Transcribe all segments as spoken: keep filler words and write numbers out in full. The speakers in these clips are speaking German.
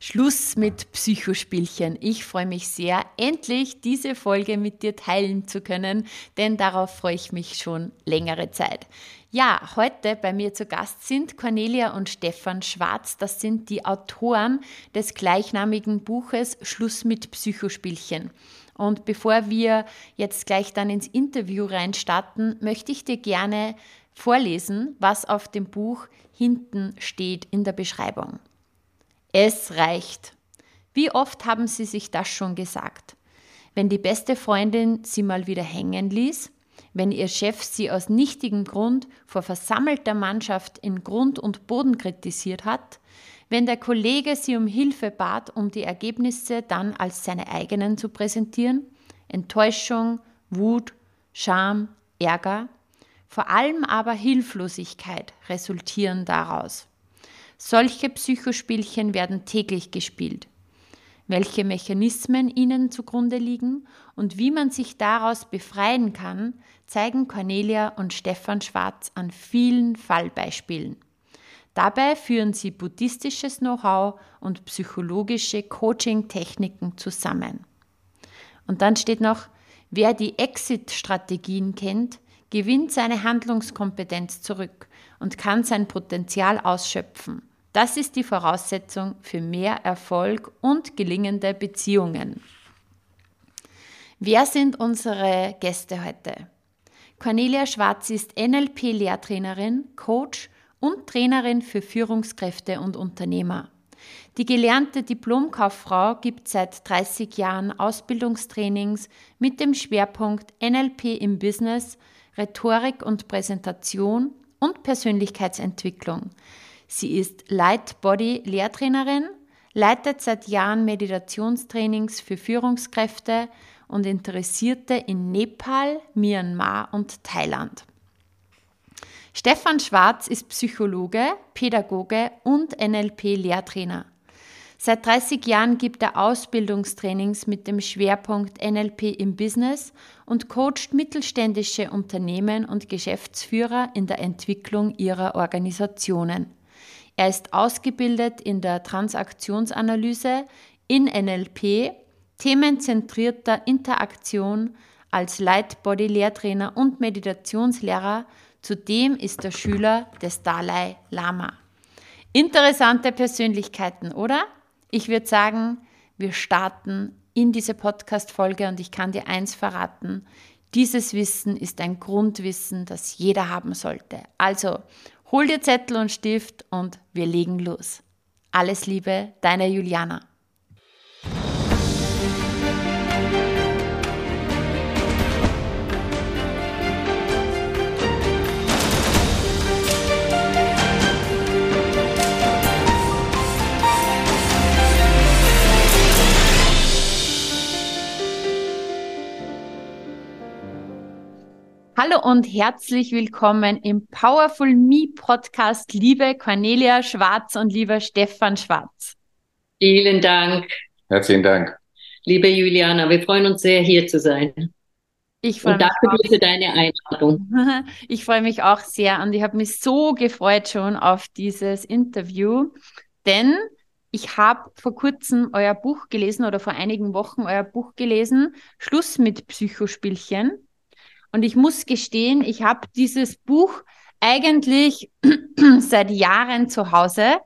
Schluss mit Psychospielchen. Ich freue mich sehr, endlich diese Folge mit dir teilen zu können, denn darauf freue ich mich schon längere Zeit. Ja, heute bei mir zu Gast sind Cornelia und Stephan Schwarz. Das sind die Autoren des gleichnamigen Buches Schluss mit Psychospielchen. Und bevor wir jetzt gleich dann ins Interview reinstarten, möchte ich dir gerne vorlesen, was auf dem Buch hinten steht in der Beschreibung. Es reicht. Wie oft haben sie sich das schon gesagt? Wenn die beste Freundin sie mal wieder hängen ließ, wenn ihr Chef sie aus nichtigem Grund vor versammelter Mannschaft in Grund und Boden kritisiert hat, wenn der Kollege sie um Hilfe bat, um die Ergebnisse dann als seine eigenen zu präsentieren, Enttäuschung, Wut, Scham, Ärger, vor allem aber Hilflosigkeit resultieren daraus. Solche Psychospielchen werden täglich gespielt. Welche Mechanismen ihnen zugrunde liegen und wie man sich daraus befreien kann, zeigen Cornelia und Stephan Schwarz an vielen Fallbeispielen. Dabei führen sie buddhistisches Know-how und psychologische Coaching-Techniken zusammen. Und dann steht noch, wer die Exit-Strategien kennt, gewinnt seine Handlungskompetenz zurück und kann sein Potenzial ausschöpfen. Das ist die Voraussetzung für mehr Erfolg und gelingende Beziehungen. Wer sind unsere Gäste heute? Cornelia Schwarz ist N L P-Lehrtrainerin, Coach und Trainerin für Führungskräfte und Unternehmer. Die gelernte Diplomkauffrau gibt seit dreißig Jahren Ausbildungstrainings mit dem Schwerpunkt N L P im Business, Rhetorik und Präsentation und Persönlichkeitsentwicklung. Sie ist Light Body Lehrtrainerin, leitet seit Jahren Meditationstrainings für Führungskräfte und Interessierte in Nepal, Myanmar und Thailand. Stephan Schwarz ist Psychologe, Pädagoge und N L P-Lehrtrainer. Seit dreißig Jahren gibt er Ausbildungstrainings mit dem Schwerpunkt N L P im Business und coacht mittelständische Unternehmen und Geschäftsführer in der Entwicklung ihrer Organisationen. Er ist ausgebildet in der Transaktionsanalyse, in N L P, themenzentrierter Interaktion, als Light Body Lehrtrainer und Meditationslehrer. Zudem ist er Schüler des Dalai Lama. Interessante Persönlichkeiten, oder? Ich würde sagen, wir starten in diese Podcast-Folge und ich kann dir eins verraten. Dieses Wissen ist ein Grundwissen, das jeder haben sollte. Also, hol dir Zettel und Stift und wir legen los. Alles Liebe, deine Juliana. Hallo und herzlich willkommen im Powerful Me Podcast, liebe Cornelia Schwarz und lieber Stephan Schwarz. Vielen Dank. Herzlichen Dank. Liebe Juliana, wir freuen uns sehr, hier zu sein. Ich freue und mich dafür bitte deine Einladung. Ich freue mich auch sehr und ich habe mich so gefreut schon auf dieses Interview, denn ich habe vor kurzem euer Buch gelesen oder vor einigen Wochen euer Buch gelesen, Schluss mit Psychospielchen. Und ich muss gestehen, ich habe dieses Buch eigentlich seit Jahren zu Hause.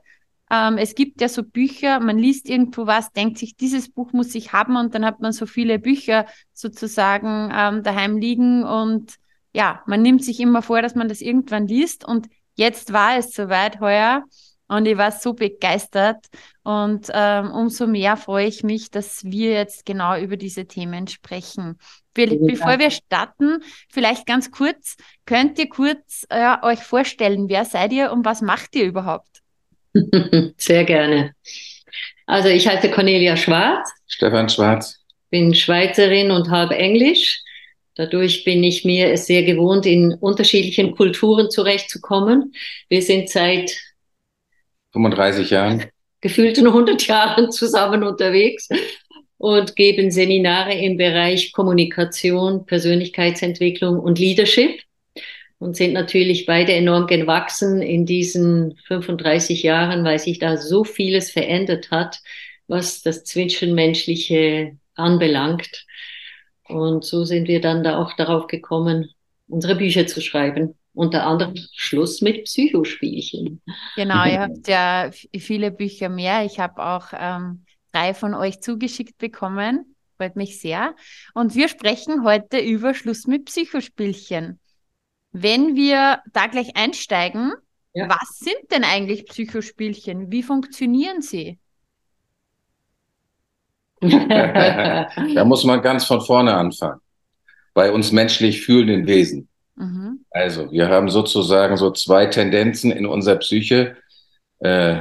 Ähm, es gibt ja so Bücher, man liest irgendwo was, denkt sich, dieses Buch muss ich haben und dann hat man so viele Bücher sozusagen ähm, daheim liegen und ja, man nimmt sich immer vor, dass man das irgendwann liest und jetzt war es soweit heuer und ich war so begeistert und ähm, umso mehr freue ich mich, dass wir jetzt genau über diese Themen sprechen. Bevor wir starten, vielleicht ganz kurz, könnt ihr kurz äh, euch vorstellen, wer seid ihr und was macht ihr überhaupt? Sehr gerne. Also ich heiße Cornelia Schwarz. Stephan Schwarz. Bin Schweizerin und halb Englisch. Dadurch bin ich mir es sehr gewohnt, in unterschiedlichen Kulturen zurechtzukommen. Wir sind seit fünfunddreißig Jahren, gefühlten hundert Jahren zusammen unterwegs und geben Seminare im Bereich Kommunikation, Persönlichkeitsentwicklung und Leadership und sind natürlich beide enorm gewachsen in diesen fünfunddreißig Jahren, weil sich da so vieles verändert hat, was das Zwischenmenschliche anbelangt. Und so sind wir dann da auch darauf gekommen, unsere Bücher zu schreiben. Unter anderem Schluss mit Psychospielchen. Genau, ihr habt ja viele Bücher mehr. Ich habe auch ähm, drei von euch zugeschickt bekommen. Freut mich sehr. Und wir sprechen heute über Schluss mit Psychospielchen. Wenn wir da gleich einsteigen, ja. Was sind denn eigentlich Psychospielchen? Wie funktionieren sie? Da muss man ganz von vorne anfangen. Bei uns menschlich fühlenden Wesen. Mhm. Also wir haben sozusagen so zwei Tendenzen in unserer Psyche. Äh,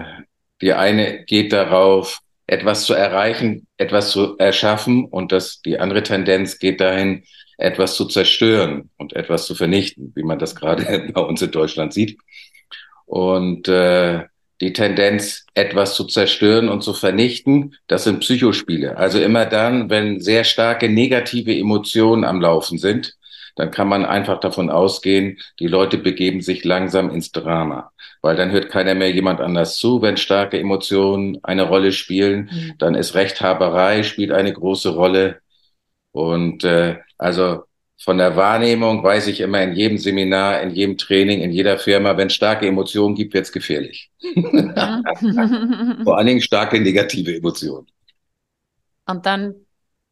die eine geht darauf, etwas zu erreichen, etwas zu erschaffen, und das, die andere Tendenz geht dahin, etwas zu zerstören und etwas zu vernichten, wie man das gerade bei uns in Deutschland sieht. Und äh, die Tendenz, etwas zu zerstören und zu vernichten, das sind Psychospiele. Also immer dann, wenn sehr starke negative Emotionen am Laufen sind, dann kann man einfach davon ausgehen, die Leute begeben sich langsam ins Drama. Weil dann hört keiner mehr jemand anders zu, wenn starke Emotionen eine Rolle spielen. Mhm. Dann ist Rechthaberei, spielt eine große Rolle. Und äh, also... Von der Wahrnehmung weiß ich immer in jedem Seminar, in jedem Training, in jeder Firma, wenn es starke Emotionen gibt, wird es gefährlich. Ja. Vor allen Dingen starke negative Emotionen. Und dann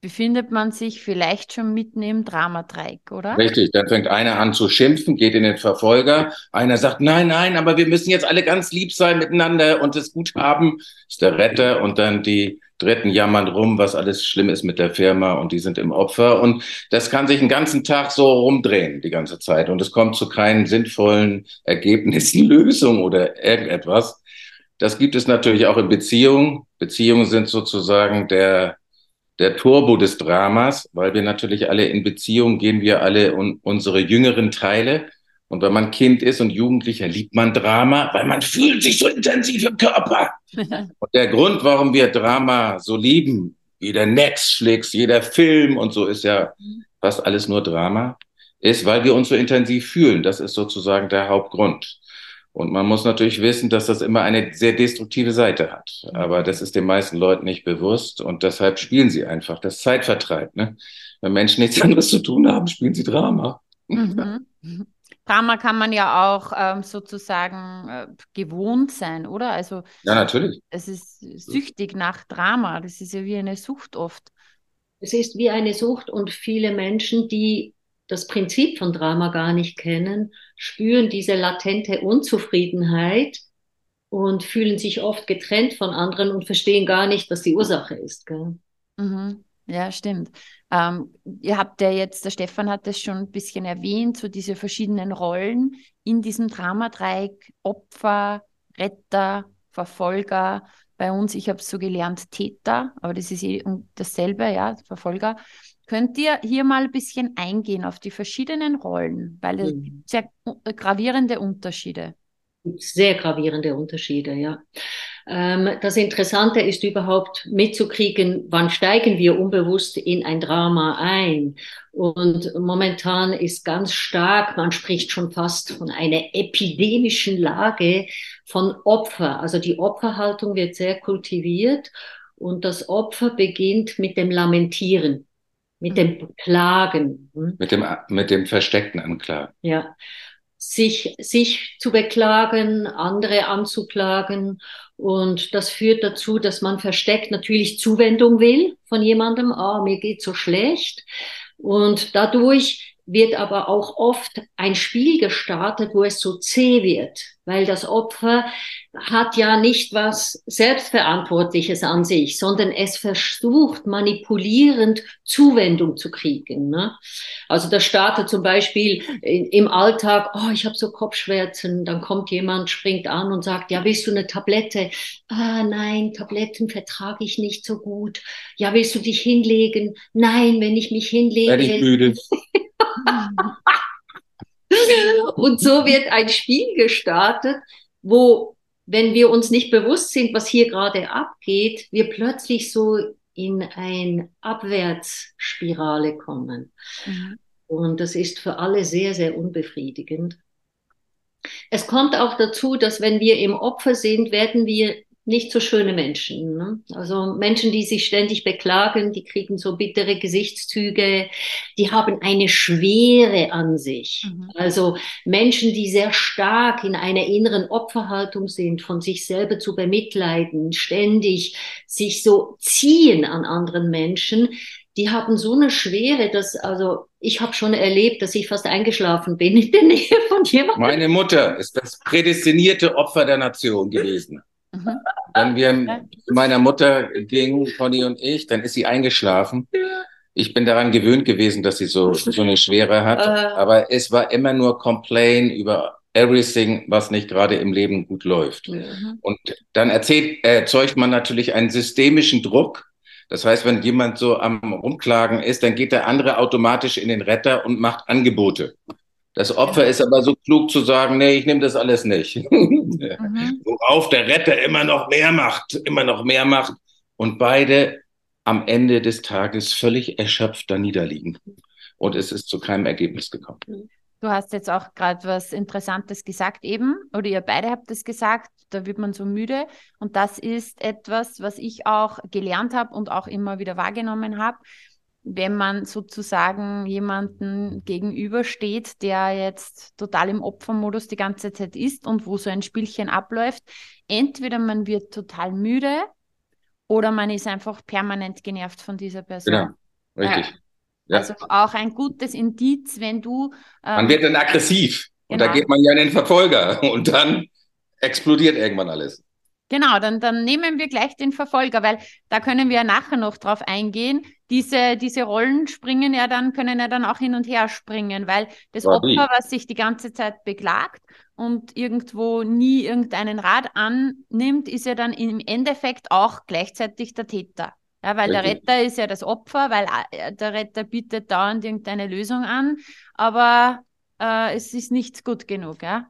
befindet man sich vielleicht schon mitten im Dramadreieck, oder? Richtig, dann fängt einer an zu schimpfen, geht in den Verfolger. Einer sagt, nein, nein, aber wir müssen jetzt alle ganz lieb sein miteinander und es gut haben. Ist der Retter, und dann die Dritten jammern rum, was alles schlimm ist mit der Firma, und die sind im Opfer. Und das kann sich den ganzen Tag so rumdrehen, die ganze Zeit. Und es kommt zu keinen sinnvollen Ergebnissen, Lösungen oder irgendetwas. Das gibt es natürlich auch in Beziehungen. Beziehungen sind sozusagen der, der Turbo des Dramas, weil wir natürlich alle in Beziehungen gehen, wir alle un- unsere jüngeren Teile. Und wenn man Kind ist und Jugendlicher, liebt man Drama, weil man fühlt sich so intensiv im Körper. Und der Grund, warum wir Drama so lieben, jeder Netflix, jeder Film und so, ist ja fast alles nur Drama, ist, weil wir uns so intensiv fühlen. Das ist sozusagen der Hauptgrund. Und man muss natürlich wissen, dass das immer eine sehr destruktive Seite hat. Aber das ist den meisten Leuten nicht bewusst, und deshalb spielen sie einfach. Das Zeitvertreib, ne? Wenn Menschen nichts anderes zu tun haben, spielen sie Drama. Mhm. Drama kann man ja auch ähm, sozusagen äh, gewohnt sein, oder? Also, ja, natürlich. Es ist süchtig nach Drama. Das ist ja wie eine Sucht oft. Es ist wie eine Sucht, und viele Menschen, die das Prinzip von Drama gar nicht kennen, spüren diese latente Unzufriedenheit und fühlen sich oft getrennt von anderen und verstehen gar nicht, was die Ursache ist. Gell? Mhm. Ja, stimmt. Ähm, ihr habt ja jetzt, der Stephan hat das schon ein bisschen erwähnt, so diese verschiedenen Rollen in diesem Dramadreieck: Opfer, Retter, Verfolger. Bei uns, ich habe es so gelernt, Täter, aber das ist eh dasselbe, ja, Verfolger. Könnt ihr hier mal ein bisschen eingehen auf die verschiedenen Rollen, weil es mhm. sehr gravierende Unterschiede. Sehr gravierende Unterschiede, ja. Das Interessante ist überhaupt mitzukriegen, wann steigen wir unbewusst in ein Drama ein. Und momentan ist ganz stark, man spricht schon fast von einer epidemischen Lage von Opfer. Also die Opferhaltung wird sehr kultiviert, und das Opfer beginnt mit dem Lamentieren, mit dem Klagen. Mit dem, mit dem versteckten Anklagen. Ja. Sich, sich zu beklagen, andere anzuklagen. Und das führt dazu, dass man versteckt natürlich Zuwendung will von jemandem. Ah, mir geht's so schlecht. Und dadurch wird aber auch oft ein Spiel gestartet, wo es so zäh wird, weil das Opfer hat ja nicht was Selbstverantwortliches an sich, sondern es versucht manipulierend Zuwendung zu kriegen, ne? Also das startet zum Beispiel im Alltag, oh, ich habe so Kopfschmerzen, dann kommt jemand, springt an und sagt, ja, willst du eine Tablette? Ah, nein, Tabletten vertrage ich nicht so gut. Ja, willst du dich hinlegen? Nein, wenn ich mich hinlege... Werde ich müde. Und so wird ein Spiel gestartet, wo, wenn wir uns nicht bewusst sind, was hier gerade abgeht, wir plötzlich so in eine Abwärtsspirale kommen. Mhm. Und das ist für alle sehr, sehr unbefriedigend. Es kommt auch dazu, dass wenn wir im Opfer sind, werden wir nicht so schöne Menschen, ne? Also Menschen, die sich ständig beklagen, die kriegen so bittere Gesichtszüge, die haben eine Schwere an sich. Mhm. Also Menschen, die sehr stark in einer inneren Opferhaltung sind, von sich selber zu bemitleiden, ständig sich so ziehen an anderen Menschen, die haben so eine Schwere, dass, also ich habe schon erlebt, dass ich fast eingeschlafen bin in der Nähe von jemandem. Meine Mutter ist das prädestinierte Opfer der Nation gewesen. Mhm. Wenn wir zu meiner Mutter gingen, Conny und ich, dann ist sie eingeschlafen. Ich bin daran gewöhnt gewesen, dass sie so, so eine Schwere hat. Uh, Aber es war immer nur Complain über everything, was nicht gerade im Leben gut läuft. Mhm. Und dann erzählt, erzeugt man natürlich einen systemischen Druck. Das heißt, wenn jemand so am Rumklagen ist, dann geht der andere automatisch in den Retter und macht Angebote. Das Opfer ist aber so klug zu sagen, nee, ich nehme das alles nicht. Mhm. Worauf der Retter immer noch mehr macht, immer noch mehr macht. Und beide am Ende des Tages völlig erschöpft da niederliegen. Und es ist zu keinem Ergebnis gekommen. Du hast jetzt auch gerade was Interessantes gesagt eben, oder ihr beide habt das gesagt, da wird man so müde. Und das ist etwas, was ich auch gelernt habe und auch immer wieder wahrgenommen habe. Wenn man sozusagen jemanden gegenübersteht, der jetzt total im Opfermodus die ganze Zeit ist und wo so ein Spielchen abläuft, entweder man wird total müde oder man ist einfach permanent genervt von dieser Person. Genau, richtig. Ja. Also auch ein gutes Indiz, wenn du... Ähm, man wird dann aggressiv, genau. Und da geht man ja in den Verfolger und dann explodiert irgendwann alles. Genau, dann, dann nehmen wir gleich den Verfolger, weil da können wir ja nachher noch drauf eingehen. Diese, diese Rollen springen ja dann, können ja dann auch hin und her springen, weil das War Opfer, wie? was sich die ganze Zeit beklagt und irgendwo nie irgendeinen Rat annimmt, ist ja dann im Endeffekt auch gleichzeitig der Täter. Ja, weil der Retter ist ja das Opfer, weil der Retter bietet dauernd irgendeine Lösung an, aber äh, es ist nicht gut genug. Ja?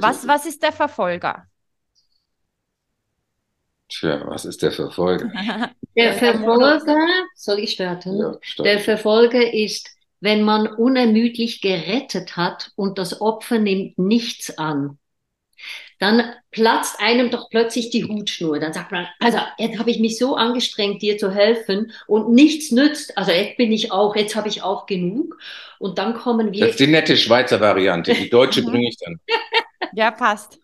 Was, was ist der Verfolger? Tja, was ist der Verfolger? Der Verfolger, soll ich starten? Ja, starten? Der Verfolger ist, wenn man unermüdlich gerettet hat und das Opfer nimmt nichts an, dann platzt einem doch plötzlich die Hutschnur. Dann sagt man, also jetzt habe ich mich so angestrengt, dir zu helfen und nichts nützt. Also jetzt bin ich auch, jetzt habe ich auch genug. Und dann kommen wir... Das ist die nette Schweizer Variante, die deutsche bringe ich dann. Ja, passt.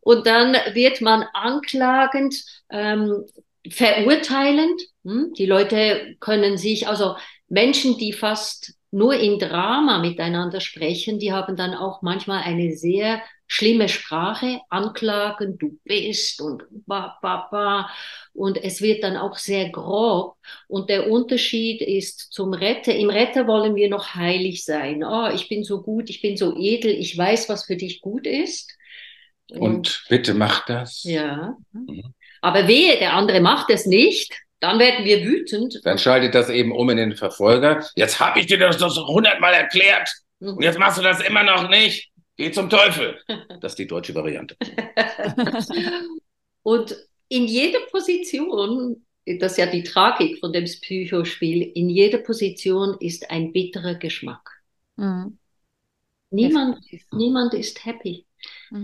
Und dann wird man anklagend, ähm, verurteilend. Hm? Die Leute können sich, also Menschen, die fast nur in Drama miteinander sprechen, die haben dann auch manchmal eine sehr schlimme Sprache, anklagen, du bist und ba, ba, ba. Und es wird dann auch sehr grob. Und der Unterschied ist zum Retter. Im Retter wollen wir noch heilig sein. Oh, ich bin so gut, ich bin so edel, ich weiß, was für dich gut ist. Und, und bitte mach das. Ja. Mhm. Aber wehe, der andere macht es nicht. Dann werden wir wütend. Dann schaltet das eben um in den Verfolger. Jetzt habe ich dir das doch so hundertmal erklärt. Und jetzt machst du das immer noch nicht. Geh zum Teufel. Das ist die deutsche Variante. Und in jeder Position, das ist ja die Tragik von dem Psychospiel, in jeder Position ist ein bitterer Geschmack. Mhm. Niemand, niemand ist happy.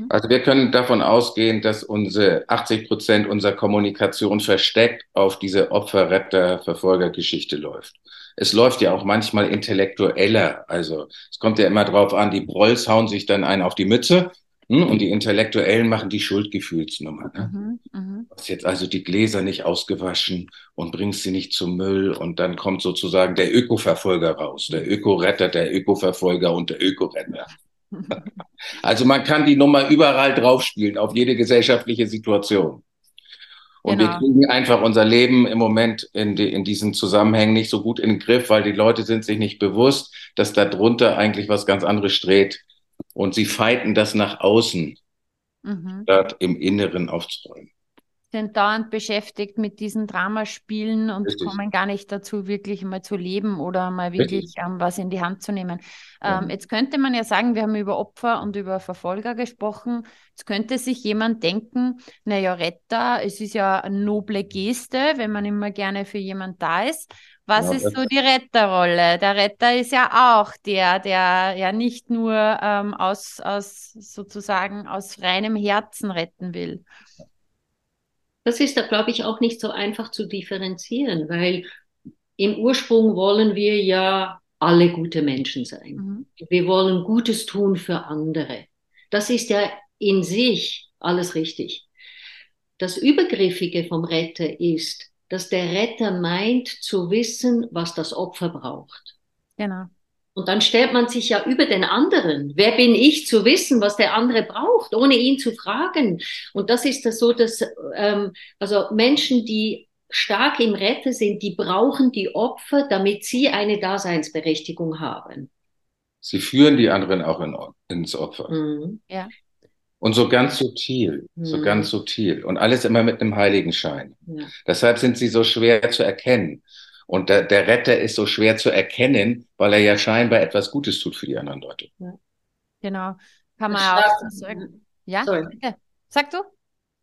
Also wir können davon ausgehen, dass unsere achtzig Prozent unserer Kommunikation versteckt auf diese Opfer-Retter-Verfolger-Geschichte läuft. Es läuft ja auch manchmal intellektueller. Also es kommt ja immer drauf an, die Brolls hauen sich dann einen auf die Mütze, hm, und die Intellektuellen machen die Schuldgefühlsnummer. Ne? Mhm, hast jetzt also die Gläser nicht ausgewaschen und bringst sie nicht zum Müll und dann kommt sozusagen der Öko-Verfolger raus, der Öko-Retter, der Öko-Verfolger und der Öko-Retter. Also man kann die Nummer überall draufspielen, auf jede gesellschaftliche Situation. Und genau. wir kriegen einfach unser Leben im Moment in, die, in diesen Zusammenhängen nicht so gut in den Griff, weil die Leute sind sich nicht bewusst, dass darunter eigentlich was ganz anderes steht. Und sie fighten das nach außen, mhm. statt im Inneren aufzuräumen. Sind dauernd beschäftigt mit diesen Dramaspielen und Richtig. kommen gar nicht dazu, wirklich mal zu leben oder mal wirklich ähm, was in die Hand zu nehmen. Ähm, ja. Jetzt könnte man ja sagen, wir haben über Opfer und über Verfolger gesprochen. Jetzt könnte sich jemand denken, naja, Retter, es ist ja eine noble Geste, wenn man immer gerne für jemand da ist. Was ja, ist so die Retterrolle? Der Retter ist ja auch der, der ja nicht nur ähm, aus, aus sozusagen aus reinem Herzen retten will. Das ist da, glaube ich, auch nicht so einfach zu differenzieren, weil im Ursprung wollen wir ja alle gute Menschen sein. Mhm. Wir wollen Gutes tun für andere. Das ist ja in sich alles richtig. Das Übergriffige vom Retter ist, dass der Retter meint, zu wissen, was das Opfer braucht. Genau. Und dann stellt man sich ja über den anderen. Wer bin ich zu wissen, was der andere braucht, ohne ihn zu fragen? Und das ist das so, dass ähm, also Menschen, die stark im Retter sind, die brauchen die Opfer, damit sie eine Daseinsberechtigung haben. Sie führen die anderen auch in, ins Opfer. Mhm. Ja. Und so ganz subtil, mhm. so ganz subtil. Und alles immer mit einem Heiligenschein. Ja. Deshalb sind sie so schwer zu erkennen. Und der, der Retter ist so schwer zu erkennen, weil er ja scheinbar etwas Gutes tut für die anderen Leute. Ja. Genau. Kann man startet, auch sagen. Ja? Okay. Sag du?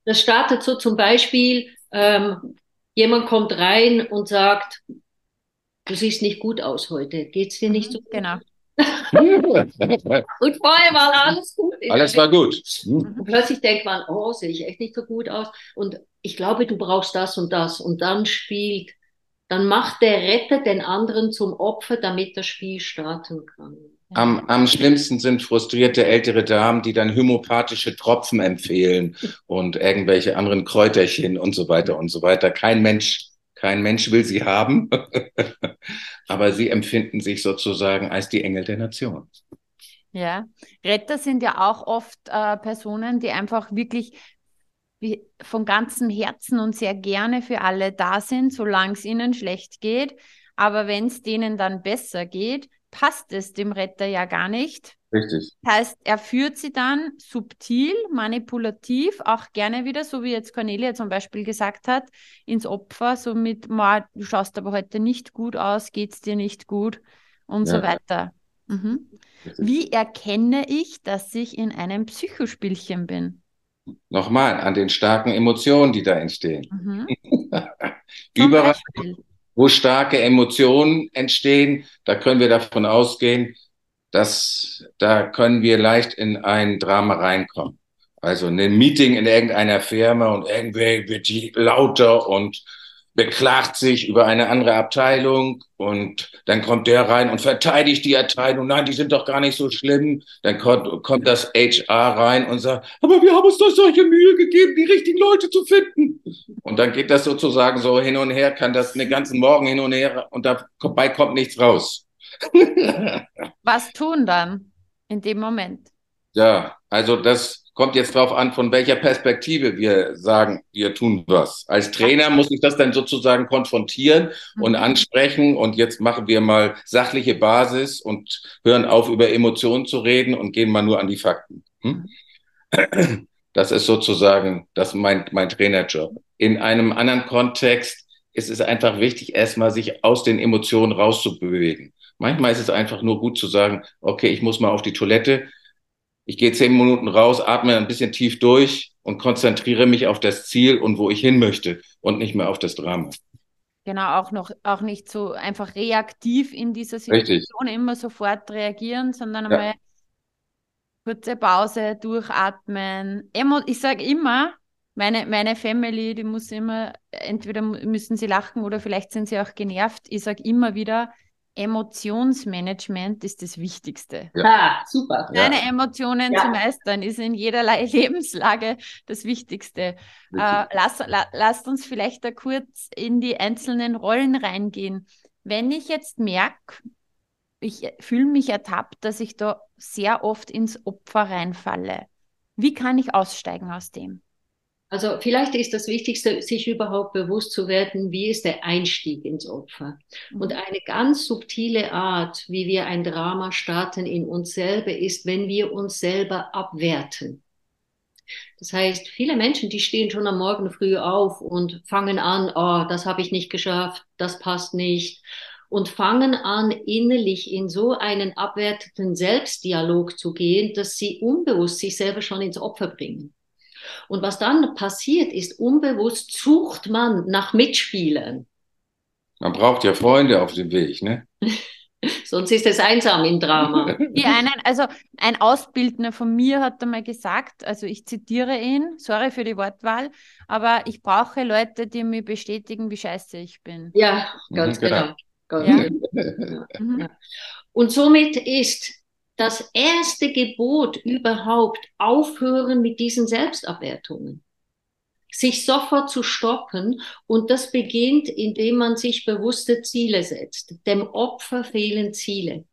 Das startet so zum Beispiel, ähm, jemand kommt rein und sagt, du siehst nicht gut aus heute, geht's dir nicht so gut? Genau. Und vorher war alles gut. Alles war gut. Und plötzlich denkt man, oh, sehe ich echt nicht so gut aus. Und ich glaube, du brauchst das und das. Und dann spielt Dann macht der Retter den anderen zum Opfer, damit das Spiel starten kann. Am, am schlimmsten sind frustrierte ältere Damen, die dann homöopathische Tropfen empfehlen und irgendwelche anderen Kräuterchen und so weiter und so weiter. Kein Mensch, kein Mensch will sie haben, aber sie empfinden sich sozusagen als die Engel der Nation. Ja, Retter sind ja auch oft äh, Personen, die einfach wirklich von ganzem Herzen und sehr gerne für alle da sind, solange es ihnen schlecht geht. Aber wenn es denen dann besser geht, passt es dem Retter ja gar nicht. Richtig. Das heißt, er führt sie dann subtil, manipulativ, auch gerne wieder, so wie jetzt Cornelia zum Beispiel gesagt hat, ins Opfer, so mit, du schaust aber heute nicht gut aus, geht's dir nicht gut und ja. so weiter. Mhm. Wie erkenne ich, dass ich in einem Psychospielchen bin? Nochmal, an den starken Emotionen, die da entstehen. Mhm. Überall, wo starke Emotionen entstehen, da können wir davon ausgehen, dass da können wir leicht in ein Drama reinkommen. Also in einem Meeting in irgendeiner Firma und irgendwer wird lauter und beklagt sich über eine andere Abteilung und dann kommt der rein und verteidigt die Abteilung. Nein, die sind doch gar nicht so schlimm. Dann kommt, kommt das H R rein und sagt, aber wir haben uns doch solche Mühe gegeben, die richtigen Leute zu finden. Und dann geht das sozusagen so hin und her, kann das den ganzen Morgen hin und her und dabei kommt nichts raus. Was tun dann in dem Moment? Ja, also das kommt jetzt drauf an, von welcher Perspektive wir sagen, wir tun was. Als Trainer muss ich das dann sozusagen konfrontieren mhm. und ansprechen und jetzt machen wir mal sachliche Basis und hören auf, über Emotionen zu reden und gehen mal nur an die Fakten. Hm? Das ist sozusagen das mein, mein Trainerjob. In einem anderen Kontext ist es einfach wichtig, erstmal sich aus den Emotionen rauszubewegen. Manchmal ist es einfach nur gut zu sagen, okay, ich muss mal auf die Toilette, ich gehe zehn Minuten raus, atme ein bisschen tief durch und konzentriere mich auf das Ziel und wo ich hin möchte und nicht mehr auf das Drama. Genau, auch noch auch nicht so einfach reaktiv in dieser Situation Richtig. immer sofort reagieren, sondern ja. einmal kurze Pause, durchatmen. Emo- ich sage immer, meine, meine Family, die muss immer, entweder müssen sie lachen oder vielleicht sind sie auch genervt. Ich sage immer wieder, Emotionsmanagement ist das Wichtigste. Ja, ah, super. Deine ja. Emotionen ja. zu meistern ist in jederlei Lebenslage das Wichtigste. Äh, lass, la, lasst uns vielleicht da kurz in die einzelnen Rollen reingehen. Wenn ich jetzt merke, ich fühle mich ertappt, dass ich da sehr oft ins Opfer reinfalle, wie kann ich aussteigen aus dem? Also vielleicht ist das Wichtigste, sich überhaupt bewusst zu werden, wie ist der Einstieg ins Opfer. Und eine ganz subtile Art, wie wir ein Drama starten in uns selber, ist, wenn wir uns selber abwerten. Das heißt, viele Menschen, die stehen schon am Morgen früh auf und fangen an, oh, das habe ich nicht geschafft, das passt nicht. Und fangen an, innerlich in so einen abwertenden Selbstdialog zu gehen, dass sie unbewusst sich selber schon ins Opfer bringen. Und was dann passiert ist, unbewusst sucht man nach Mitspielern. Man braucht ja Freunde auf dem Weg, ne? Sonst ist es einsam im Drama. Die einen, also ein Ausbildner von mir hat einmal gesagt, also ich zitiere ihn, sorry für die Wortwahl, aber ich brauche Leute, die mir bestätigen, wie scheiße ich bin. Ja, ganz mhm, genau. Ganz ja. genau. Mhm. Und somit ist das erste Gebot überhaupt aufhören mit diesen Selbstabwertungen. Sich sofort zu stoppen, und das beginnt, indem man sich bewusste Ziele setzt. Dem Opfer fehlen Ziele.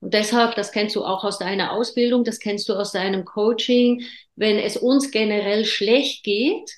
Und deshalb, das kennst du auch aus deiner Ausbildung, das kennst du aus deinem Coaching, wenn es uns generell schlecht geht,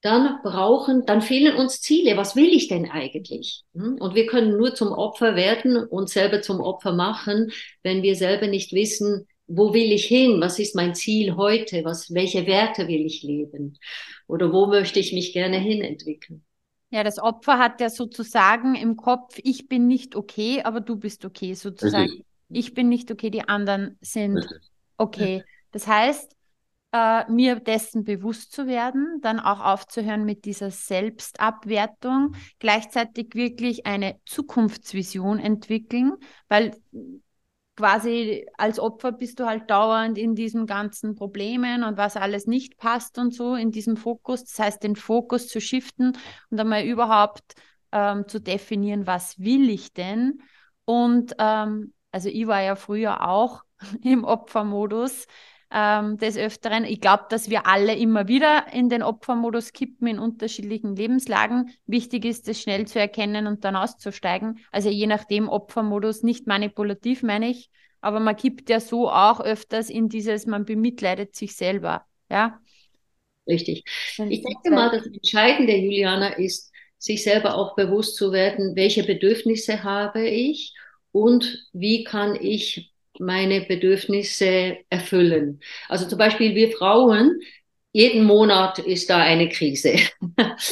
dann brauchen, dann fehlen uns Ziele. Was will ich denn eigentlich? Und wir können nur zum Opfer werden, uns selber zum Opfer machen, wenn wir selber nicht wissen, wo will ich hin? Was ist mein Ziel heute? Was, welche Werte will ich leben? Oder wo möchte ich mich gerne hinentwickeln? Ja, das Opfer hat ja sozusagen im Kopf, ich bin nicht okay, aber du bist okay, sozusagen. Richtig. Ich bin nicht okay, die anderen sind Richtig. Okay. Das heißt, Uh, mir dessen bewusst zu werden, dann auch aufzuhören mit dieser Selbstabwertung, gleichzeitig wirklich eine Zukunftsvision entwickeln, weil quasi als Opfer bist du halt dauernd in diesen ganzen Problemen und was alles nicht passt und so, in diesem Fokus, das heißt den Fokus zu shiften und einmal überhaupt ähm, zu definieren, was will ich denn? Und ähm, also ich war ja früher auch im Opfermodus, des Öfteren. Ich glaube, dass wir alle immer wieder in den Opfermodus kippen in unterschiedlichen Lebenslagen. Wichtig ist, das schnell zu erkennen und dann auszusteigen. Also je nachdem Opfermodus, nicht manipulativ meine ich, aber man kippt ja so auch öfters in dieses, man bemitleidet sich selber. Ja? Richtig. Ich denke mal, das Entscheidende, Juliana, ist, sich selber auch bewusst zu werden, welche Bedürfnisse habe ich und wie kann ich meine Bedürfnisse erfüllen. Also zum Beispiel wir Frauen, jeden Monat ist da eine Krise.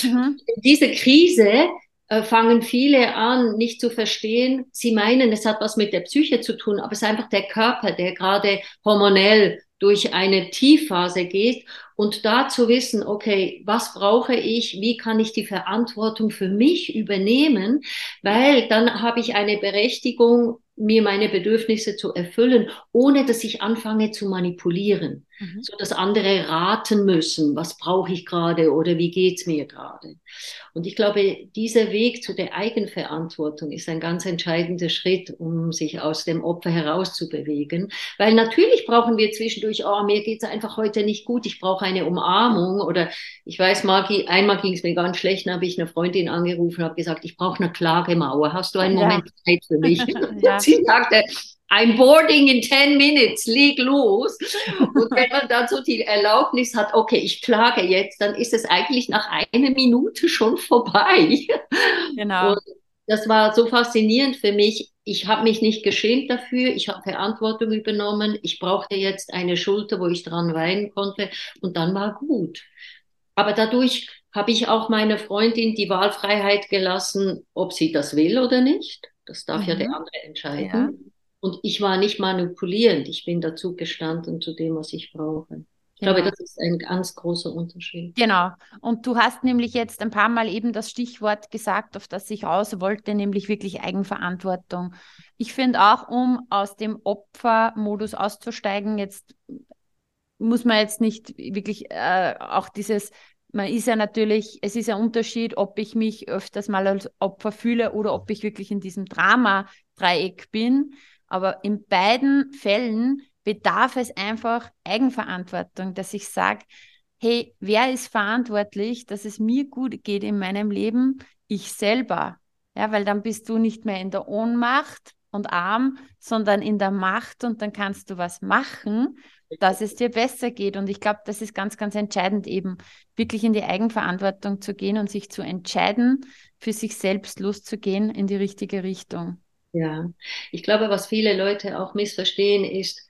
Mhm. Diese Krise äh, fangen viele an, nicht zu verstehen. Sie meinen, es hat was mit der Psyche zu tun, aber es ist einfach der Körper, der gerade hormonell durch eine Tiefphase geht. Und da zu wissen, okay, was brauche ich, wie kann ich die Verantwortung für mich übernehmen, weil dann habe ich eine Berechtigung, mir meine Bedürfnisse zu erfüllen, ohne dass ich anfange zu manipulieren, mhm. so dass andere raten müssen, was brauche ich gerade oder wie geht's mir gerade. Und ich glaube, dieser Weg zu der Eigenverantwortung ist ein ganz entscheidender Schritt, um sich aus dem Opfer herauszubewegen, weil natürlich brauchen wir zwischendurch, oh, mir geht's einfach heute nicht gut, ich brauche eine Umarmung oder ich weiß, Margi, einmal ging es mir ganz schlecht, dann habe ich eine Freundin angerufen und habe gesagt, ich brauche eine Klagemauer, hast du einen ja. Moment Zeit für mich? ja. Sie sagte, I'm boarding in ten minutes, leg los. Und wenn man dann so die Erlaubnis hat, okay, ich klage jetzt, dann ist es eigentlich nach einer Minute schon vorbei. Genau. Und das war so faszinierend für mich. Ich habe mich nicht geschämt dafür, ich habe Verantwortung übernommen, ich brauchte jetzt eine Schulter, wo ich dran weinen konnte und dann war gut. Aber dadurch habe ich auch meiner Freundin die Wahlfreiheit gelassen, ob sie das will oder nicht. Das darf mhm. ja der andere entscheiden. Ja. Und ich war nicht manipulierend, ich bin dazu gestanden zu dem, was ich brauche. Ich glaube, das ist ein ganz großer Unterschied. Genau. Und du hast nämlich jetzt ein paar Mal eben das Stichwort gesagt, auf das ich raus wollte, nämlich wirklich Eigenverantwortung. Ich finde auch, um aus dem Opfermodus auszusteigen, jetzt muss man jetzt nicht wirklich äh, auch dieses man ist ja natürlich, es ist ein Unterschied, ob ich mich öfters mal als Opfer fühle oder ob ich wirklich in diesem Dramadreieck bin. Aber in beiden Fällen bedarf es einfach Eigenverantwortung, dass ich sage, hey, wer ist verantwortlich, dass es mir gut geht in meinem Leben? Ich selber. Ja, weil dann bist du nicht mehr in der Ohnmacht und arm, sondern in der Macht, und dann kannst du was machen, dass es dir besser geht. Und ich glaube, das ist ganz, ganz entscheidend, eben wirklich in die Eigenverantwortung zu gehen und sich zu entscheiden, für sich selbst loszugehen in die richtige Richtung. Ja, ich glaube, was viele Leute auch missverstehen ist,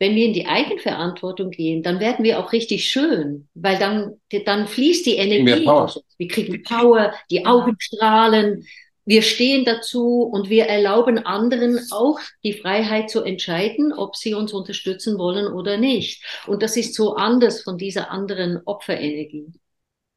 wenn wir in die Eigenverantwortung gehen, dann werden wir auch richtig schön, weil dann, dann fließt die Energie. Wir, wir kriegen Power, die Augen strahlen, wir stehen dazu und wir erlauben anderen auch die Freiheit zu entscheiden, ob sie uns unterstützen wollen oder nicht. Und das ist so anders von dieser anderen Opferenergie.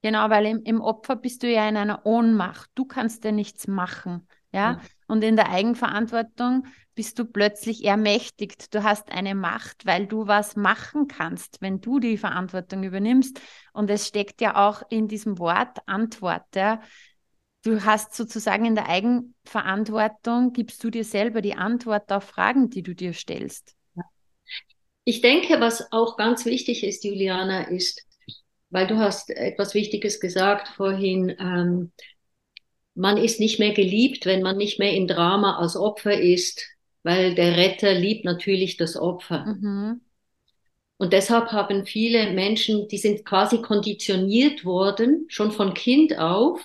Genau, weil im, im Opfer bist du ja in einer Ohnmacht. Du kannst ja nichts machen. Ja? Ja. Und in der Eigenverantwortung bist du plötzlich ermächtigt. Du hast eine Macht, weil du was machen kannst, wenn du die Verantwortung übernimmst. Und es steckt ja auch in diesem Wort Antwort. Ja? Du hast sozusagen in der Eigenverantwortung, gibst du dir selber die Antwort auf Fragen, die du dir stellst. Ich denke, was auch ganz wichtig ist, Juliana, ist, weil du hast etwas Wichtiges gesagt vorhin, ähm, man ist nicht mehr geliebt, wenn man nicht mehr im Drama als Opfer ist, weil der Retter liebt natürlich das Opfer. Mhm. Und deshalb haben viele Menschen, die sind quasi konditioniert worden, schon von Kind auf.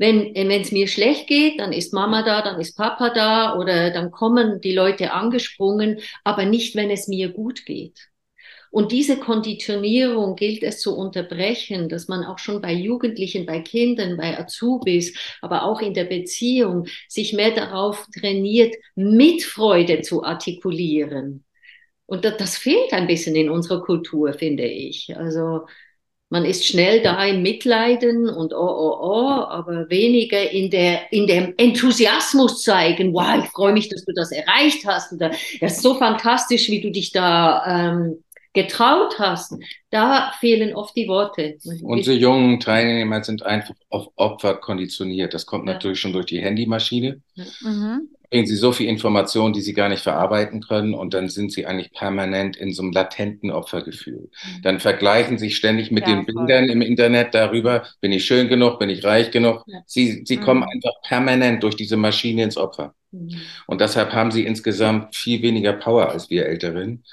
Wenn es mir schlecht geht, dann ist Mama da, dann ist Papa da oder dann kommen die Leute angesprungen, aber nicht, wenn es mir gut geht. Und diese Konditionierung gilt es zu unterbrechen, dass man auch schon bei Jugendlichen, bei Kindern, bei Azubis, aber auch in der Beziehung sich mehr darauf trainiert, Mitfreude zu artikulieren. Und das, das fehlt ein bisschen in unserer Kultur, finde ich. Also man ist schnell da im Mitleiden und oh, oh, oh, aber weniger in der, in dem Enthusiasmus zeigen. Wow, ich freue mich, dass du das erreicht hast. Oder, das ist so fantastisch, wie du dich da ähm, getraut hast. Da fehlen oft die Worte. Unsere jungen Teilnehmer sind einfach auf Opfer konditioniert. Das kommt ja natürlich schon durch die Handymaschine. Mhm. Bringen sie so viel Information, die sie gar nicht verarbeiten können, und dann sind sie eigentlich permanent in so einem latenten Opfergefühl. Mhm. Dann vergleichen sich ständig mit ja, den voll. Bildern im Internet darüber, bin ich schön genug, bin ich reich genug. Ja. Sie, sie mhm. kommen einfach permanent durch diese Maschine ins Opfer. Mhm. Und deshalb haben sie insgesamt viel weniger Power als wir Älteren,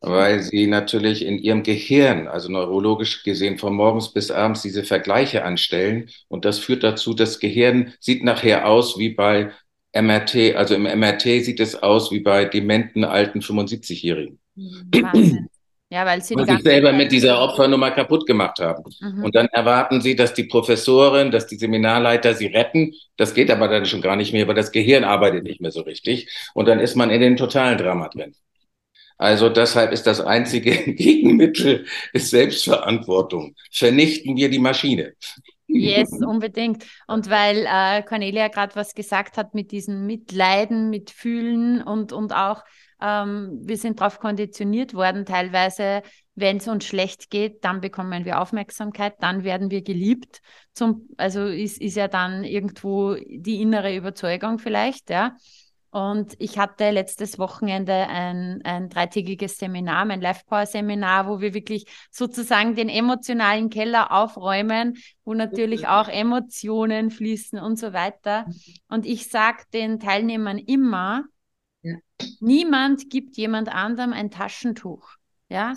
weil sie natürlich in ihrem Gehirn, also neurologisch gesehen, von morgens bis abends diese Vergleiche anstellen. Und das führt dazu, das Gehirn sieht nachher aus wie bei M R T. Also im M R T sieht es aus wie bei dementen alten fünfundsiebzigjährigen. Wahnsinn. Ja, weil sie die sich selber mit dieser Opfernummer kaputt gemacht haben. Mhm. Und dann erwarten sie, dass die Professorin, dass die Seminarleiter sie retten. Das geht aber dann schon gar nicht mehr, weil das Gehirn arbeitet nicht mehr so richtig. Und dann ist man in den totalen Drama drin. Also deshalb ist das einzige Gegenmittel ist Selbstverantwortung. Vernichten wir die Maschine. Yes, unbedingt. Und weil äh, Cornelia gerade was gesagt hat mit diesem Mitleiden, mit Fühlen und, und auch, ähm, wir sind darauf konditioniert worden teilweise, wenn es uns schlecht geht, dann bekommen wir Aufmerksamkeit, dann werden wir geliebt. Zum, also ist, ist ja dann irgendwo die innere Überzeugung vielleicht, ja. Und ich hatte letztes Wochenende ein, ein dreitägiges Seminar, mein Life-Power-Seminar, wo wir wirklich sozusagen den emotionalen Keller aufräumen, wo natürlich auch Emotionen fließen und so weiter. Und ich sage den Teilnehmern immer, ja, niemand gibt jemand anderem ein Taschentuch. Ja?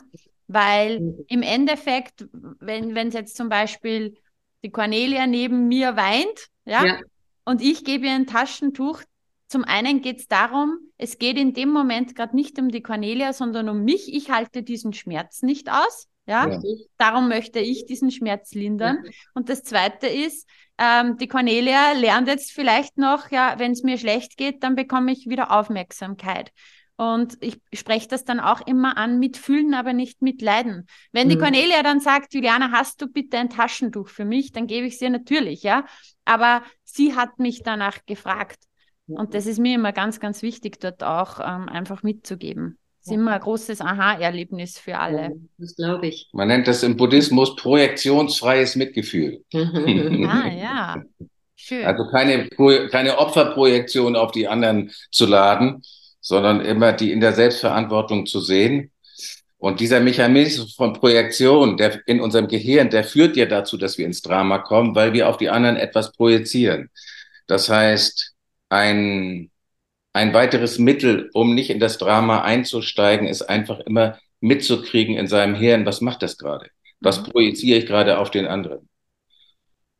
Weil im Endeffekt, wenn es jetzt zum Beispiel die Cornelia neben mir weint, ja, ja, und ich gebe ihr ein Taschentuch, zum einen geht es darum, es geht in dem Moment gerade nicht um die Cornelia, sondern um mich. Ich halte diesen Schmerz nicht aus. Ja? Ja. Darum möchte ich diesen Schmerz lindern. Ja. Und das Zweite ist, ähm, die Cornelia lernt jetzt vielleicht noch, ja, wenn es mir schlecht geht, dann bekomme ich wieder Aufmerksamkeit. Und ich spreche das dann auch immer an mit Fühlen, aber nicht mit Leiden. Wenn mhm. die Cornelia dann sagt, Juliana, hast du bitte ein Taschentuch für mich? Dann gebe ich es ihr natürlich. Ja? Aber sie hat mich danach gefragt. Und das ist mir immer ganz, ganz wichtig, dort auch ähm, einfach mitzugeben. ist immer ein großes Aha-Erlebnis für alle. Das glaube ich. Man nennt das im Buddhismus projektionsfreies Mitgefühl. Ah, ja. Schön. Also keine, keine Opferprojektion auf die anderen zu laden, sondern immer die in der Selbstverantwortung zu sehen. Und dieser Mechanismus von Projektion, der in unserem Gehirn, der führt ja dazu, dass wir ins Drama kommen, weil wir auf die anderen etwas projizieren. Das heißt, ein, ein weiteres Mittel, um nicht in das Drama einzusteigen, ist einfach immer mitzukriegen in seinem Hirn, was macht das gerade? Was projiziere ich gerade auf den anderen?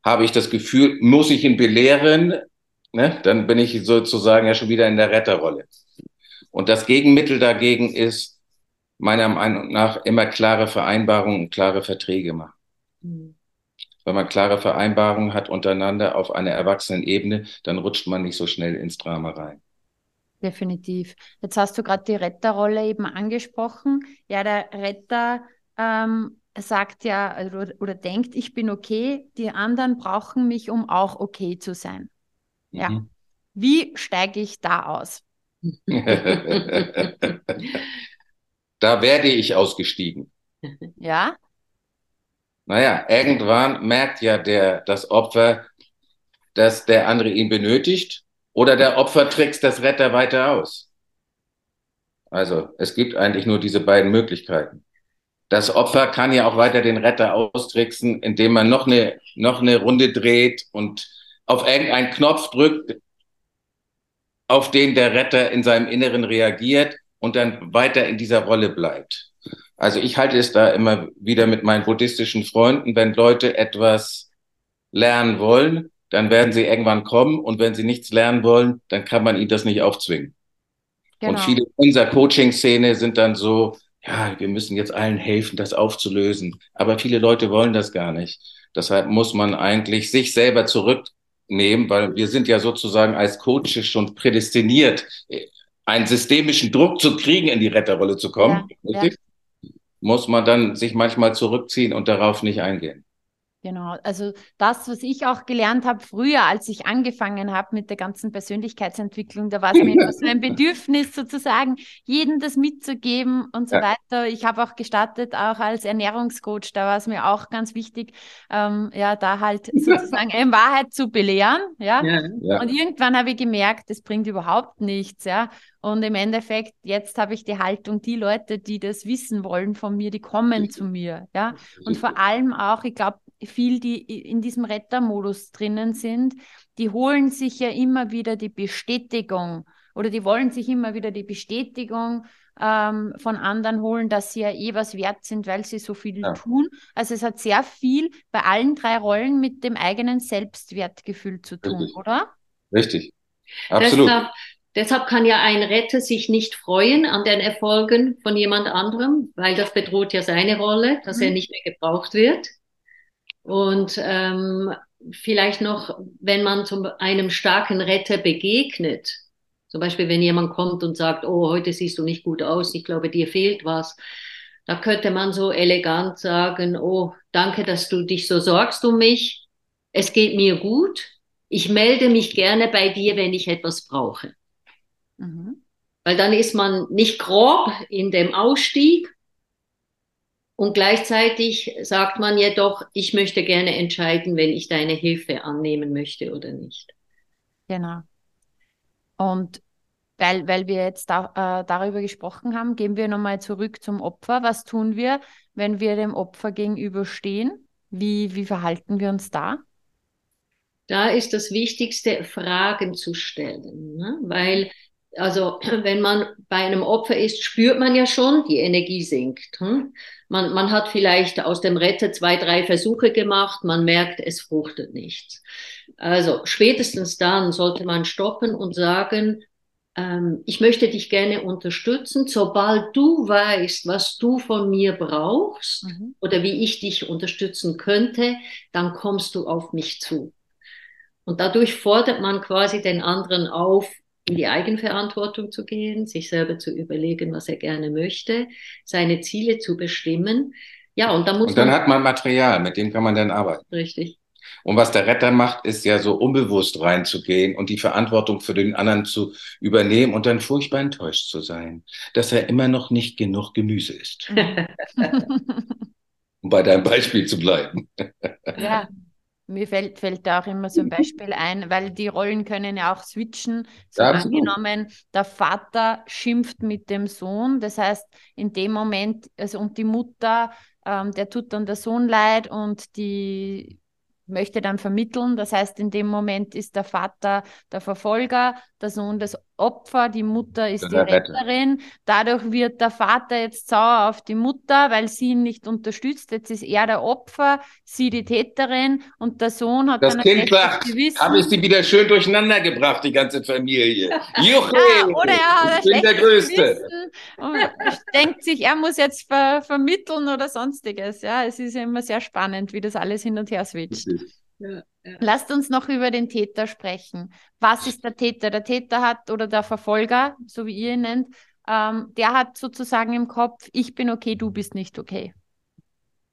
Habe ich das Gefühl, muss ich ihn belehren? Ne? Dann bin ich sozusagen ja schon wieder in der Retterrolle. Und das Gegenmittel dagegen ist, meiner Meinung nach, immer klare Vereinbarungen und klare Verträge machen. Mhm. Wenn man klare Vereinbarungen hat untereinander auf einer erwachsenen Ebene, dann rutscht man nicht so schnell ins Drama rein. Definitiv. Jetzt hast du gerade die Retterrolle eben angesprochen. Ja, der Retter ähm, sagt ja oder, oder denkt, ich bin okay, die anderen brauchen mich, um auch okay zu sein. Mhm. Ja. Wie steige ich da aus? Da werde ich ausgestiegen. Ja? Naja, irgendwann merkt ja der, das Opfer, dass der andere ihn benötigt, oder der Opfer trickst das Retter weiter aus. Also es gibt eigentlich nur diese beiden Möglichkeiten. Das Opfer kann ja auch weiter den Retter austricksen, indem man noch eine, noch eine Runde dreht und auf irgendeinen Knopf drückt, auf den der Retter in seinem Inneren reagiert und dann weiter in dieser Rolle bleibt. Also ich halte es da immer wieder mit meinen buddhistischen Freunden, wenn Leute etwas lernen wollen, dann werden sie irgendwann kommen, und wenn sie nichts lernen wollen, dann kann man ihnen das nicht aufzwingen. Genau. Und viele unserer Coaching-Szene sind dann so, ja, wir müssen jetzt allen helfen, das aufzulösen. Aber viele Leute wollen das gar nicht. Deshalb muss man eigentlich sich selber zurücknehmen, weil wir sind ja sozusagen als Coaches schon prädestiniert, einen systemischen Druck zu kriegen, in die Retterrolle zu kommen. Ja, ja. Muss man dann sich manchmal zurückziehen und darauf nicht eingehen. Genau, also das, was ich auch gelernt habe früher, als ich angefangen habe mit der ganzen Persönlichkeitsentwicklung, da war es mir immer so ein Bedürfnis sozusagen, jedem das mitzugeben und so ja. weiter. Ich habe auch gestartet, auch als Ernährungscoach, da war es mir auch ganz wichtig, ähm, ja, da halt sozusagen in Wahrheit zu belehren, ja. ja, ja. Und irgendwann habe ich gemerkt, das bringt überhaupt nichts, ja. Und im Endeffekt, jetzt habe ich die Haltung, die Leute, die das wissen wollen von mir, die kommen zu mir, ja. Und vor allem auch, ich glaube, viel, die in diesem Rettermodus drinnen sind, die holen sich ja immer wieder die Bestätigung oder die wollen sich immer wieder die Bestätigung ähm, von anderen holen, dass sie ja eh was wert sind, weil sie so viel ja. tun. Also es hat sehr viel bei allen drei Rollen mit dem eigenen Selbstwertgefühl zu tun, Richtig. oder? Richtig, absolut. Deshalb, deshalb kann ja ein Retter sich nicht freuen an den Erfolgen von jemand anderem, weil das bedroht ja seine Rolle, dass mhm. er nicht mehr gebraucht wird. Und ähm, vielleicht noch, wenn man zum, einem starken Retter begegnet, zum Beispiel wenn jemand kommt und sagt, oh, heute siehst du nicht gut aus, ich glaube, dir fehlt was, da könnte man so elegant sagen, oh, danke, dass du dich so sorgst um mich, es geht mir gut, ich melde mich gerne bei dir, wenn ich etwas brauche. Mhm. Weil dann ist man nicht grob in dem Ausstieg, und gleichzeitig sagt man jedoch, ich möchte gerne entscheiden, wenn ich deine Hilfe annehmen möchte oder nicht. Genau. Und weil, weil wir jetzt da, äh, darüber gesprochen haben, gehen wir nochmal zurück zum Opfer. Was tun wir, wenn wir dem Opfer gegenüberstehen? Wie, wie verhalten wir uns da? Da ist das Wichtigste, Fragen zu stellen, ne? Weil... Also wenn man bei einem Opfer ist, spürt man ja schon, die Energie sinkt. Hm? Man, man hat vielleicht aus dem Retter zwei, drei Versuche gemacht, man merkt, es fruchtet nichts. Also spätestens dann sollte man stoppen und sagen, ähm, ich möchte dich gerne unterstützen, sobald du weißt, was du von mir brauchst mhm. oder wie ich dich unterstützen könnte, dann kommst du auf mich zu. Und dadurch fordert man quasi den anderen auf, in die Eigenverantwortung zu gehen, sich selber zu überlegen, was er gerne möchte, seine Ziele zu bestimmen. Ja, und, da muss und dann man hat man Material, mit dem kann man dann arbeiten. Richtig. Und was der Retter macht, ist ja so unbewusst reinzugehen und die Verantwortung für den anderen zu übernehmen und dann furchtbar enttäuscht zu sein, dass er immer noch nicht genug Gemüse isst. Um bei deinem Beispiel zu bleiben. Ja, mir fällt, fällt da auch immer so ein Beispiel ein, weil die Rollen können ja auch switchen. So ja, angenommen, der Vater schimpft mit dem Sohn, das heißt, in dem Moment, also und die Mutter, ähm, der tut dann der Sohn leid und die möchte dann vermitteln, das heißt, in dem Moment ist der Vater der Verfolger, der Sohn das Opfer, die Mutter ist die Retterin. Dadurch wird der Vater jetzt sauer auf die Mutter, weil sie ihn nicht unterstützt. Jetzt ist er der Opfer, sie die Täterin und der Sohn hat das dann Kind lacht. Habe ich sie wieder schön durcheinander gebracht, die ganze Familie. Juche, ja, oder er hat ich bin der Größte. Und denkt sich, er muss jetzt ver- vermitteln oder sonstiges. Ja, es ist ja immer sehr spannend, wie das alles hin und her switcht. Ja, ja. Lasst uns noch über den Täter sprechen. Was ist der Täter? Der Täter hat, oder der Verfolger, so wie ihr ihn nennt, ähm, der hat sozusagen im Kopf, ich bin okay, du bist nicht okay.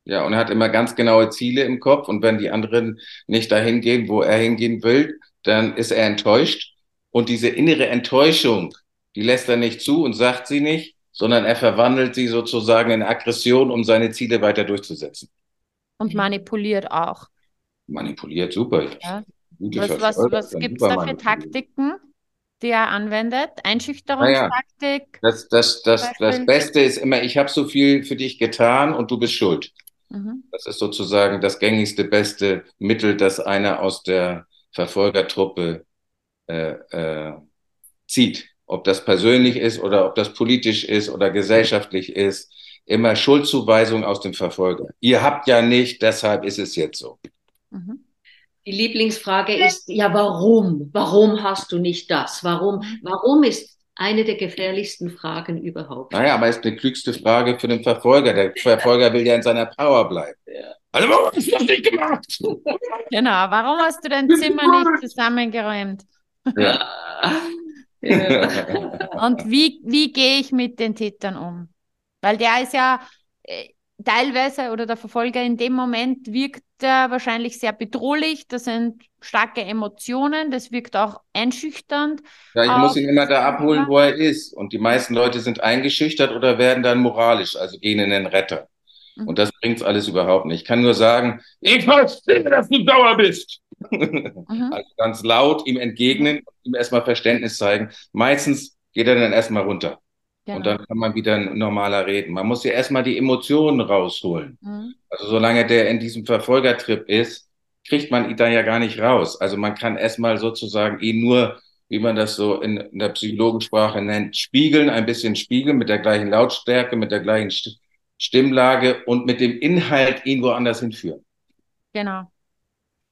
Ja, und er hat immer ganz genaue Ziele im Kopf und wenn die anderen nicht dahin gehen, wo er hingehen will, dann ist er enttäuscht und diese innere Enttäuschung, die lässt er nicht zu und sagt sie nicht, sondern er verwandelt sie sozusagen in Aggression, um seine Ziele weiter durchzusetzen. Und manipuliert auch. Manipuliert, super. Ja. Gute was was, was gibt es da für Taktiken, die er anwendet? Einschüchterungstaktik? Naja, das, das, das, das Beste ist immer, ich habe so viel für dich getan und du bist schuld. Mhm. Das ist sozusagen das gängigste, beste Mittel, das einer aus der Verfolgertruppe äh, äh, zieht. Ob das persönlich ist oder ob das politisch ist oder gesellschaftlich ist. Immer Schuldzuweisung aus dem Verfolger. Ihr habt ja nicht, deshalb ist es jetzt so. Die Lieblingsfrage ist, ja, warum? Warum hast du nicht das? Warum? Warum ist eine der gefährlichsten Fragen überhaupt? Naja, aber es ist eine klügste Frage für den Verfolger. Der Verfolger will ja in seiner Power bleiben. Ja. Also warum hast du das nicht gemacht? Genau, warum hast du dein Zimmer nicht zusammengeräumt? Ja. Ja. Und wie, wie gehe ich mit den Tätern um? Weil der ist ja teilweise, oder der Verfolger in dem Moment wirkt er wahrscheinlich sehr bedrohlich, das sind starke Emotionen, das wirkt auch einschüchternd. Ja, ich muss ihn immer da abholen, wo er ist. Und die meisten Leute sind eingeschüchtert oder werden dann moralisch, also gehen in den Retter. Mhm. Und das bringt es alles überhaupt nicht. Ich kann nur sagen, ich verstehe, dass du sauer bist. Mhm. Also ganz laut ihm entgegnen, und ihm erstmal Verständnis zeigen. Meistens geht er dann erstmal runter. Genau. Und dann kann man wieder normaler reden. Man muss ja erstmal die Emotionen rausholen. Mhm. Also solange der in diesem Verfolgertrip ist, kriegt man ihn da ja gar nicht raus. Also man kann erstmal sozusagen ihn nur, wie man das so in, in der Psychologensprache nennt, spiegeln, ein bisschen spiegeln, mit der gleichen Lautstärke, mit der gleichen Stimmlage und mit dem Inhalt ihn woanders hinführen. Genau.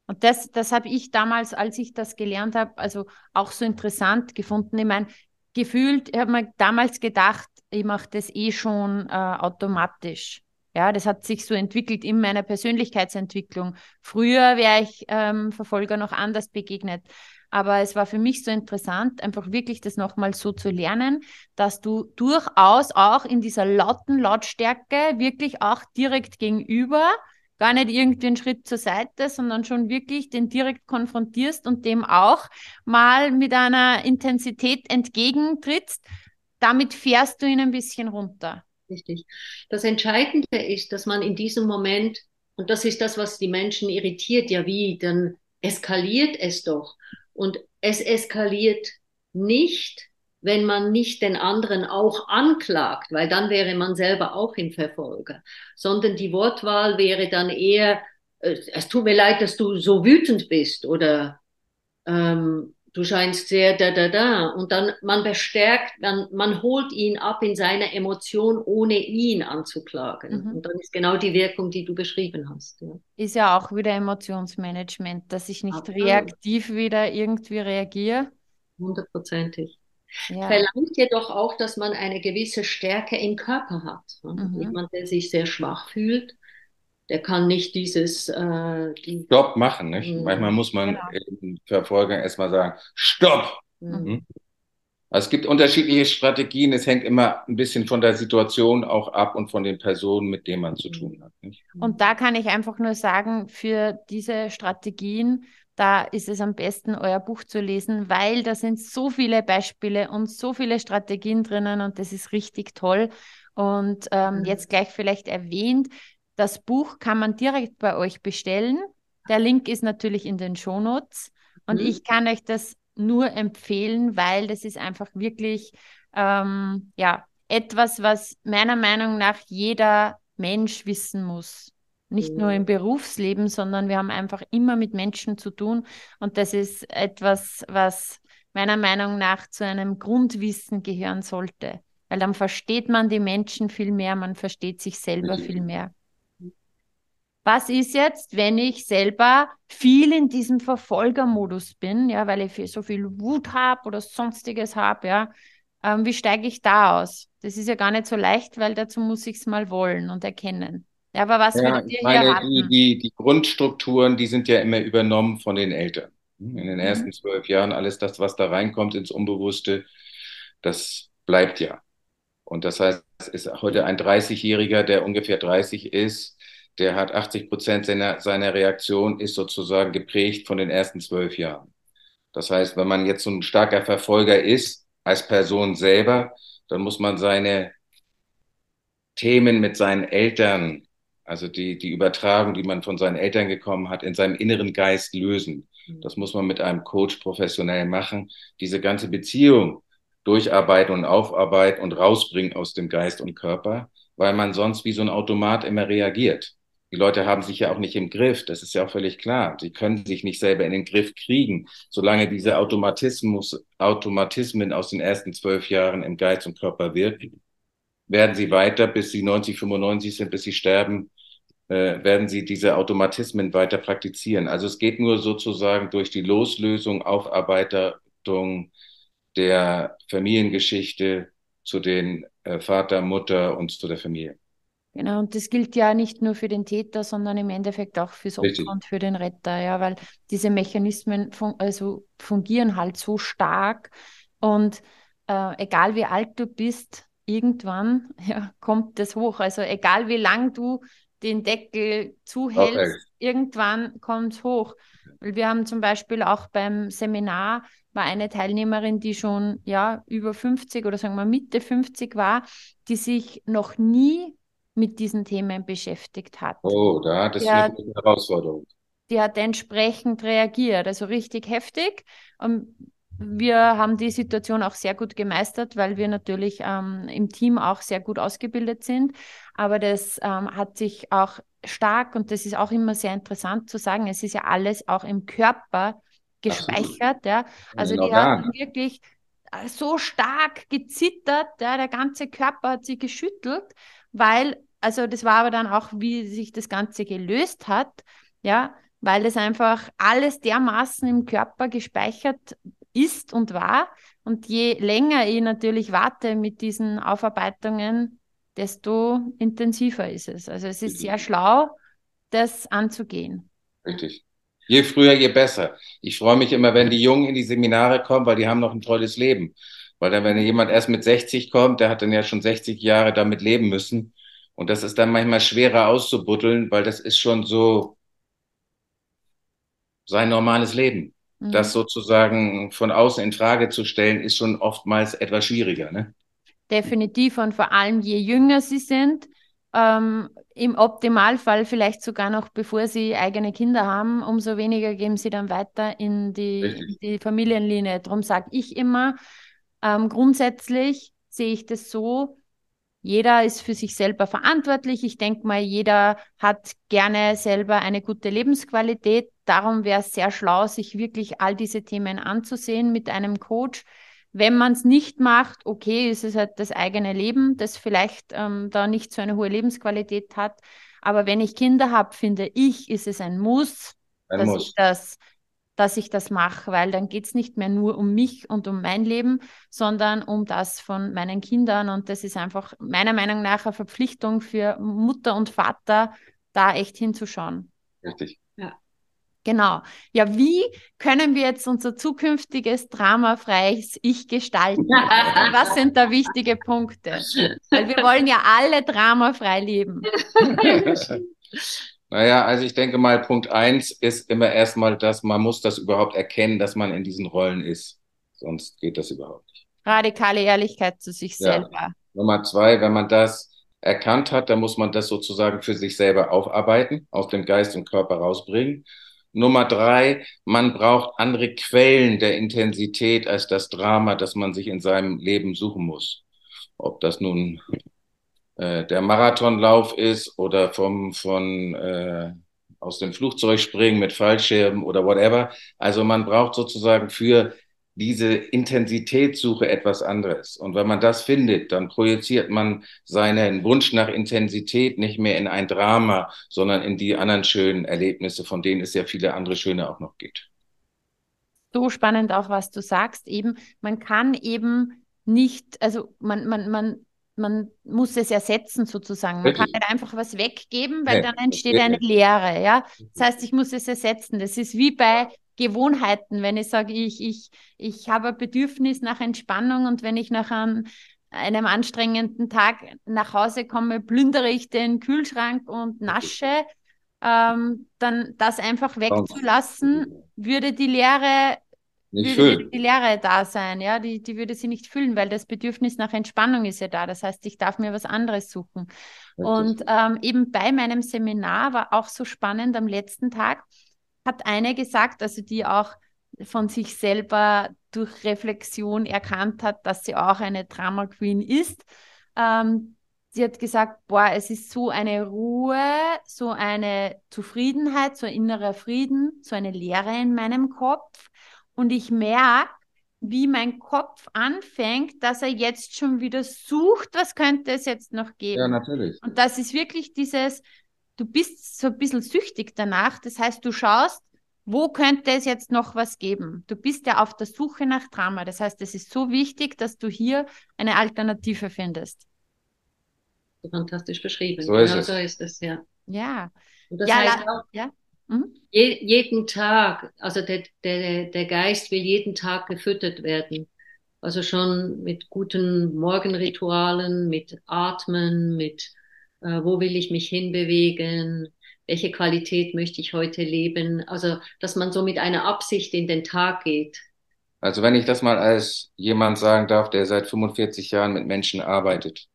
Und das, das habe ich damals, als ich das gelernt habe, also auch so interessant gefunden. Ich meine, gefühlt, ich habe mir damals gedacht, ich mache das eh schon äh, automatisch. Ja, das hat sich so entwickelt in meiner Persönlichkeitsentwicklung. Früher wäre ich ähm, Verfolger noch anders begegnet. Aber es war für mich so interessant, einfach wirklich das nochmal so zu lernen, dass du durchaus auch in dieser lauten Lautstärke wirklich auch direkt gegenüber, gar nicht irgendwie einen Schritt zur Seite, sondern schon wirklich den direkt konfrontierst und dem auch mal mit einer Intensität entgegentrittst, damit fährst du ihn ein bisschen runter. Richtig. Das Entscheidende ist, dass man in diesem Moment, und das ist das, was die Menschen irritiert, ja wie, dann eskaliert es doch. Und es eskaliert nicht, wenn man nicht den anderen auch anklagt, weil dann wäre man selber auch im Verfolger, sondern die Wortwahl wäre dann eher, es tut mir leid, dass du so wütend bist oder ähm, du scheinst sehr da, da, da. Und dann man bestärkt, man, man holt ihn ab in seiner Emotion, ohne ihn anzuklagen. Mhm. Und dann ist genau die Wirkung, die du beschrieben hast. Ja. Ist ja auch wieder Emotionsmanagement, dass ich nicht okay. reaktiv wieder irgendwie reagiere. Hundertprozentig. Ja. Verlangt jedoch auch, dass man eine gewisse Stärke im Körper hat. Mhm. Jemand, der sich sehr schwach fühlt, der kann nicht dieses... Äh, die Stopp machen, nicht? Mhm. Manchmal muss man genau. Verfolgern erstmal sagen, Stopp! Mhm. Mhm. Also es gibt unterschiedliche Strategien, es hängt immer ein bisschen von der Situation auch ab und von den Personen, mit denen man zu tun hat. Nicht? Und da kann ich einfach nur sagen, für diese Strategien, da ist es am besten, euer Buch zu lesen, weil da sind so viele Beispiele und so viele Strategien drinnen und das ist richtig toll. Und ähm, jetzt gleich vielleicht erwähnt, das Buch kann man direkt bei euch bestellen. Der Link ist natürlich in den Shownotes und mhm. ich kann euch das nur empfehlen, weil das ist einfach wirklich ähm, ja, etwas, was meiner Meinung nach jeder Mensch wissen muss. Nicht nur im Berufsleben, sondern wir haben einfach immer mit Menschen zu tun und das ist etwas, was meiner Meinung nach zu einem Grundwissen gehören sollte, weil dann versteht man die Menschen viel mehr, man versteht sich selber viel mehr. Was ist jetzt, wenn ich selber viel in diesem Verfolgermodus bin, ja, weil ich so viel Wut habe oder Sonstiges habe, ja, ähm, wie steige ich da aus? Das ist ja gar nicht so leicht, weil dazu muss ich es mal wollen und erkennen. Ja, aber was ja, würdet ihr meine, hier raten? Die, die, die Grundstrukturen, die sind ja immer übernommen von den Eltern. In den ersten zwölf mhm. Jahren, alles das, was da reinkommt ins Unbewusste, das bleibt ja. Und das heißt, es ist heute ein dreißigjähriger, der ungefähr dreißig ist, der hat achtzig Prozent seiner, seiner Reaktion ist sozusagen geprägt von den ersten zwölf Jahren. Das heißt, wenn man jetzt so ein starker Verfolger ist, als Person selber, dann muss man seine Themen mit seinen Eltern, also die, die Übertragung, die man von seinen Eltern bekommen hat, in seinem inneren Geist lösen. Das muss man mit einem Coach professionell machen. Diese ganze Beziehung durcharbeiten und aufarbeiten und rausbringen aus dem Geist und Körper, weil man sonst wie so ein Automat immer reagiert. Die Leute haben sich ja auch nicht im Griff, das ist ja auch völlig klar. Sie können sich nicht selber in den Griff kriegen, solange diese Automatismus, Automatismen aus den ersten zwölf Jahren im Geist und Körper wirken. Werden sie weiter, bis sie neunzig, fünfundneunzig sind, bis sie sterben, äh, werden sie diese Automatismen weiter praktizieren. Also es geht nur sozusagen durch die Loslösung, Aufarbeitung der Familiengeschichte zu den äh, Vater, Mutter und zu der Familie. Genau, und das gilt ja nicht nur für den Täter, sondern im Endeffekt auch fürs Opfer Richtig. Und für den Retter, ja, weil diese Mechanismen fun- also fungieren halt so stark und äh, egal wie alt du bist, irgendwann ja, kommt das hoch. Also egal wie lang du den Deckel zuhältst, okay. irgendwann kommt es hoch. Weil wir haben zum Beispiel auch beim Seminar war eine Teilnehmerin, die schon ja, über fünfzig oder sagen wir Mitte fünfzig war, die sich noch nie mit diesen Themen beschäftigt hat. Oh, da das ist eine gute Herausforderung. Die hat entsprechend reagiert, also richtig heftig. Und wir haben die Situation auch sehr gut gemeistert, weil wir natürlich ähm, im Team auch sehr gut ausgebildet sind. Aber das ähm, hat sich auch stark, und das ist auch immer sehr interessant zu sagen, es ist ja alles auch im Körper gespeichert. Ja. Also die haben wirklich so stark gezittert, ja, der ganze Körper hat sie geschüttelt, weil, also das war aber dann auch, wie sich das Ganze gelöst hat, ja, weil das einfach alles dermaßen im Körper gespeichert ist und war. Und je länger ich natürlich warte mit diesen Aufarbeitungen, desto intensiver ist es. Also es ist sehr schlau, das anzugehen. Richtig. Je früher, je besser. Ich freue mich immer, wenn die Jungen in die Seminare kommen, weil die haben noch ein tolles Leben. Weil dann, wenn jemand erst mit sechzig kommt, der hat dann ja schon sechzig Jahre damit leben müssen. Und das ist dann manchmal schwerer auszubuddeln, weil das ist schon so sein normales Leben. Das sozusagen von außen in Frage zu stellen, ist schon oftmals etwas schwieriger, ne? Definitiv und vor allem, je jünger sie sind, ähm, im Optimalfall vielleicht sogar noch, bevor sie eigene Kinder haben, umso weniger geben sie dann weiter in die, in die Familienlinie. Darum sage ich immer, ähm, grundsätzlich sehe ich das so, jeder ist für sich selber verantwortlich. Ich denke mal, jeder hat gerne selber eine gute Lebensqualität. Darum wäre es sehr schlau, sich wirklich all diese Themen anzusehen mit einem Coach. Wenn man es nicht macht, okay, ist es halt das eigene Leben, das vielleicht ähm, da nicht so eine hohe Lebensqualität hat. Aber wenn ich Kinder habe, finde ich, ist es ein Muss, ein dass, Muss. Ich das, dass ich das mache. Weil dann geht es nicht mehr nur um mich und um mein Leben, sondern um das von meinen Kindern. Und das ist einfach meiner Meinung nach eine Verpflichtung für Mutter und Vater, da echt hinzuschauen. Richtig. Ja. Genau. Ja, wie können wir jetzt unser zukünftiges dramafreies Ich gestalten? Also, was sind da wichtige Punkte? Weil wir wollen ja alle dramafrei leben. Naja, also ich denke mal, Punkt eins ist immer erstmal, dass man muss das überhaupt erkennen, dass man in diesen Rollen ist. Sonst geht das überhaupt nicht. Radikale Ehrlichkeit zu sich ja. selber. Nummer zwei, wenn man das erkannt hat, dann muss man das sozusagen für sich selber aufarbeiten, aus dem Geist und Körper rausbringen. Nummer drei, man braucht andere Quellen der Intensität als das Drama, das man sich in seinem Leben suchen muss. Ob das nun äh, der Marathonlauf ist oder vom von äh, aus dem Flugzeug springen mit Fallschirmen oder whatever. Also man braucht sozusagen für diese Intensitätssuche etwas anderes. Und wenn man das findet, dann projiziert man seinen Wunsch nach Intensität nicht mehr in ein Drama, sondern in die anderen schönen Erlebnisse, von denen es ja viele andere schöne auch noch gibt. So spannend auch, was du sagst. Eben, man kann eben nicht, also man, man, man, man muss es ersetzen sozusagen. Man Richtig. Kann nicht einfach was weggeben, weil nee, dann entsteht eine Leere. Ja? Das heißt, ich muss es ersetzen. Das ist wie bei Gewohnheiten, wenn ich sage, ich, ich, ich habe ein Bedürfnis nach Entspannung und wenn ich nach einem, einem anstrengenden Tag nach Hause komme, plündere ich den Kühlschrank und nasche, ähm, dann das einfach wegzulassen, würde die Leere, nicht würde die Leere da sein, ja, die, die würde sie nicht füllen, weil das Bedürfnis nach Entspannung ist ja da, das heißt, ich darf mir was anderes suchen. Richtig. Und ähm, eben bei meinem Seminar war auch so spannend am letzten Tag, hat eine gesagt, also die auch von sich selber durch Reflexion erkannt hat, dass sie auch eine Drama Queen ist. Ähm, sie hat gesagt, boah, es ist so eine Ruhe, so eine Zufriedenheit, so ein innerer Frieden, so eine Leere in meinem Kopf. Und ich merke, wie mein Kopf anfängt, dass er jetzt schon wieder sucht, was könnte es jetzt noch geben. Ja, natürlich. Und das ist wirklich dieses... Du bist so ein bisschen süchtig danach, das heißt, du schaust, wo könnte es jetzt noch was geben? Du bist ja auf der Suche nach Drama, das heißt, es ist so wichtig, dass du hier eine Alternative findest. Fantastisch beschrieben, so genau ist so ist es, ja. Ja. Und das ja, heißt auch, ja. Mhm. Je, jeden Tag, also der, der, der Geist will jeden Tag gefüttert werden, also schon mit guten Morgenritualen, mit Atmen, mit wo will ich mich hinbewegen, welche Qualität möchte ich heute leben, also dass man so mit einer Absicht in den Tag geht. Also wenn ich das mal als jemand sagen darf, der seit fünfundvierzig Jahren mit Menschen arbeitet,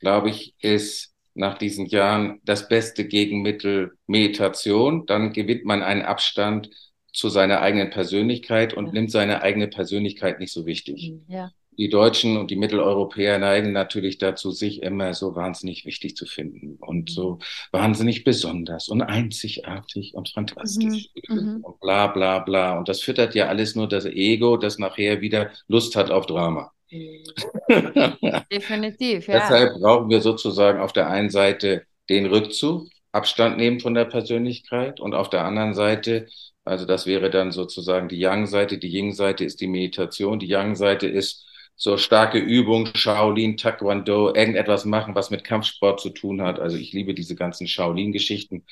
glaube ich, ist nach diesen Jahren das beste Gegenmittel Meditation, dann gewinnt man einen Abstand zu seiner eigenen Persönlichkeit und ja. nimmt seine eigene Persönlichkeit nicht so wichtig. Ja. Die Deutschen und die Mitteleuropäer neigen natürlich dazu, sich immer so wahnsinnig wichtig zu finden und so wahnsinnig besonders und einzigartig und fantastisch mhm. und bla bla bla. Und das füttert ja alles nur das Ego, das nachher wieder Lust hat auf Drama. Definitiv, ja. Deshalb brauchen wir sozusagen auf der einen Seite den Rückzug, Abstand nehmen von der Persönlichkeit und auf der anderen Seite, also das wäre dann sozusagen die Yang-Seite, die Yin-Seite ist die Meditation, die Yang-Seite ist so starke Übung, Shaolin, Taekwondo, irgendetwas machen, was mit Kampfsport zu tun hat. Also ich liebe diese ganzen Shaolin-Geschichten,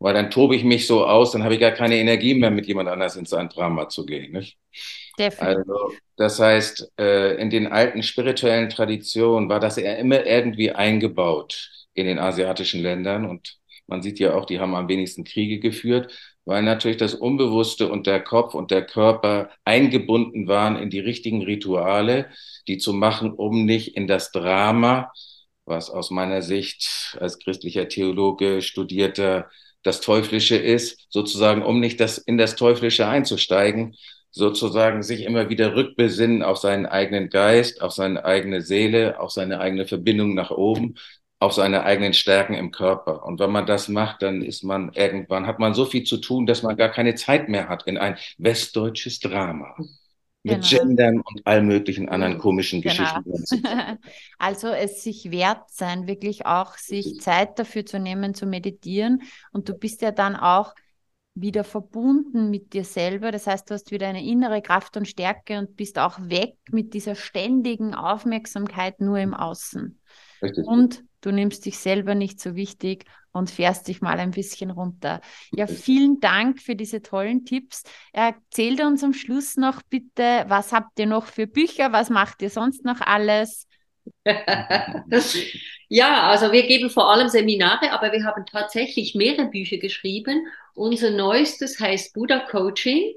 weil dann tobe ich mich so aus, dann habe ich gar keine Energie mehr, mit jemand anders ins Drama zu gehen. Nicht? Definitiv. Also das heißt, in den alten spirituellen Traditionen war das ja immer irgendwie eingebaut in den asiatischen Ländern. Und man sieht ja auch, die haben am wenigsten Kriege geführt, weil natürlich das Unbewusste und der Kopf und der Körper eingebunden waren in die richtigen Rituale, die zu machen, um nicht in das Drama, was aus meiner Sicht als christlicher Theologe, Studierter, das Teuflische ist, sozusagen, um nicht das, in das Teuflische einzusteigen, sozusagen sich immer wieder rückbesinnen auf seinen eigenen Geist, auf seine eigene Seele, auf seine eigene Verbindung nach oben, auf seine eigenen Stärken im Körper. Und wenn man das macht, dann ist man irgendwann, hat man so viel zu tun, dass man gar keine Zeit mehr hat in ein westdeutsches Drama. Mit genau. Gendern und all möglichen anderen komischen genau. Geschichten. Also es sich wert sein, wirklich auch sich Zeit dafür zu nehmen, zu meditieren. Und du bist ja dann auch wieder verbunden mit dir selber. Das heißt, du hast wieder eine innere Kraft und Stärke und bist auch weg mit dieser ständigen Aufmerksamkeit nur im Außen. Richtig. Und du nimmst dich selber nicht so wichtig und fährst dich mal ein bisschen runter. Ja, vielen Dank für diese tollen Tipps. Erzählt uns am Schluss noch bitte, was habt ihr noch für Bücher? Was macht ihr sonst noch alles? Ja, also wir geben vor allem Seminare, aber wir haben tatsächlich mehrere Bücher geschrieben. Unser neuestes heißt Buddha Coaching.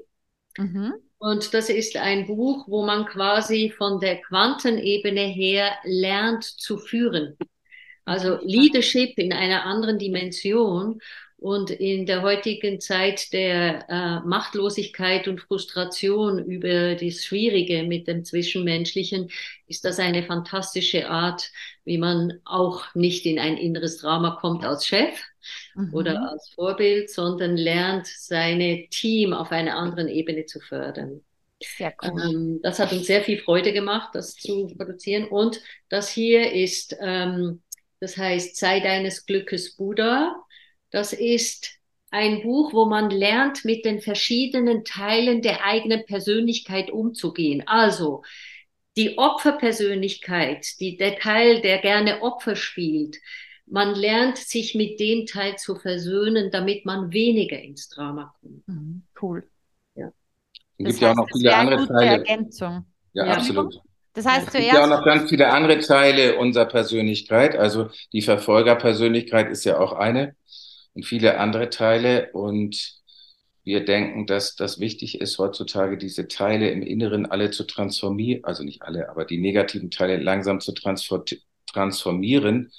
Mhm. Und das ist ein Buch, wo man quasi von der Quantenebene her lernt zu führen. Also Leadership in einer anderen Dimension. Und in der heutigen Zeit der äh, Machtlosigkeit und Frustration über das Schwierige mit dem Zwischenmenschlichen ist das eine fantastische Art, wie man auch nicht in ein inneres Drama kommt als Chef mhm. oder als Vorbild, sondern lernt, seine Team auf einer anderen Ebene zu fördern. Sehr cool. Ähm, das hat uns sehr viel Freude gemacht, das zu produzieren. Und das hier ist, ähm, das heißt, Sei deines Glückes Buddha. Das ist ein Buch, wo man lernt, mit den verschiedenen Teilen der eigenen Persönlichkeit umzugehen. Also die Opferpersönlichkeit, die, der Teil, der gerne Opfer spielt. Man lernt, sich mit dem Teil zu versöhnen, damit man weniger ins Drama kommt. Mhm, cool. Ja. Es gibt ja auch noch viele andere Teile. Ergänzung. Ja, ja, absolut. Das heißt, zuerst. Es gibt ja auch noch ganz viele andere Teile unserer Persönlichkeit. Also die Verfolgerpersönlichkeit ist ja auch eine. Und viele andere Teile, und wir denken, dass das wichtig ist, heutzutage diese Teile im Inneren alle zu transformieren, also nicht alle, aber die negativen Teile langsam zu transformieren,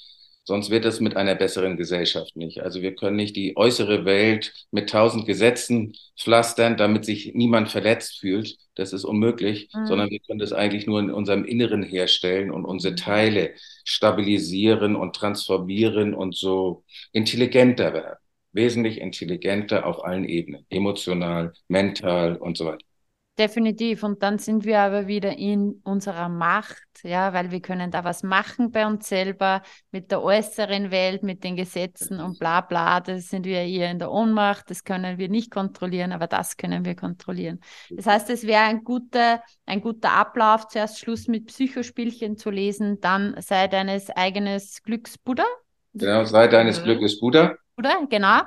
sonst wird es mit einer besseren Gesellschaft nicht. Also wir können nicht die äußere Welt mit tausend Gesetzen pflastern, damit sich niemand verletzt fühlt, das ist unmöglich, mhm. sondern wir können das eigentlich nur in unserem Inneren herstellen und unsere Teile stabilisieren und transformieren und so intelligenter werden, wesentlich intelligenter auf allen Ebenen, emotional, mental und so weiter. Definitiv. Und dann sind wir aber wieder in unserer Macht, ja, weil wir können da was machen bei uns selber, mit der äußeren Welt, mit den Gesetzen und bla bla. Da sind wir eher in der Ohnmacht, das können wir nicht kontrollieren, aber das können wir kontrollieren. Das heißt, es wäre ein guter, ein guter Ablauf, zuerst Schluss mit Psychospielchen zu lesen, dann Sei deines eigenes Glücks Buddha. Genau, Sei deines Glückes Buddha. Buddha, genau.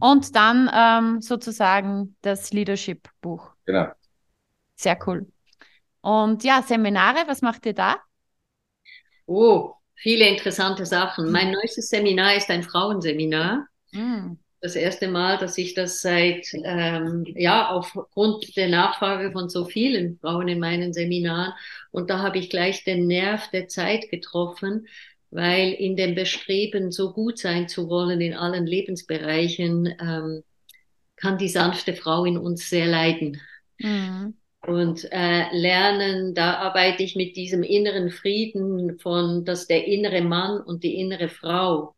Und dann ähm, sozusagen das Leadership-Buch. Genau. Sehr cool. Und ja, Seminare, was macht ihr da? Oh, viele interessante Sachen. Mein neuestes Seminar ist ein Frauenseminar. Mm. Das erste Mal, dass ich das seit, ähm, ja, aufgrund der Nachfrage von so vielen Frauen in meinen Seminaren. Und da habe ich gleich den Nerv der Zeit getroffen, weil in dem Bestreben, so gut sein zu wollen in allen Lebensbereichen, ähm, kann die sanfte Frau in uns sehr leiden. Mm. Und äh, lernen, da arbeite ich mit diesem inneren Frieden von, dass der innere Mann und die innere Frau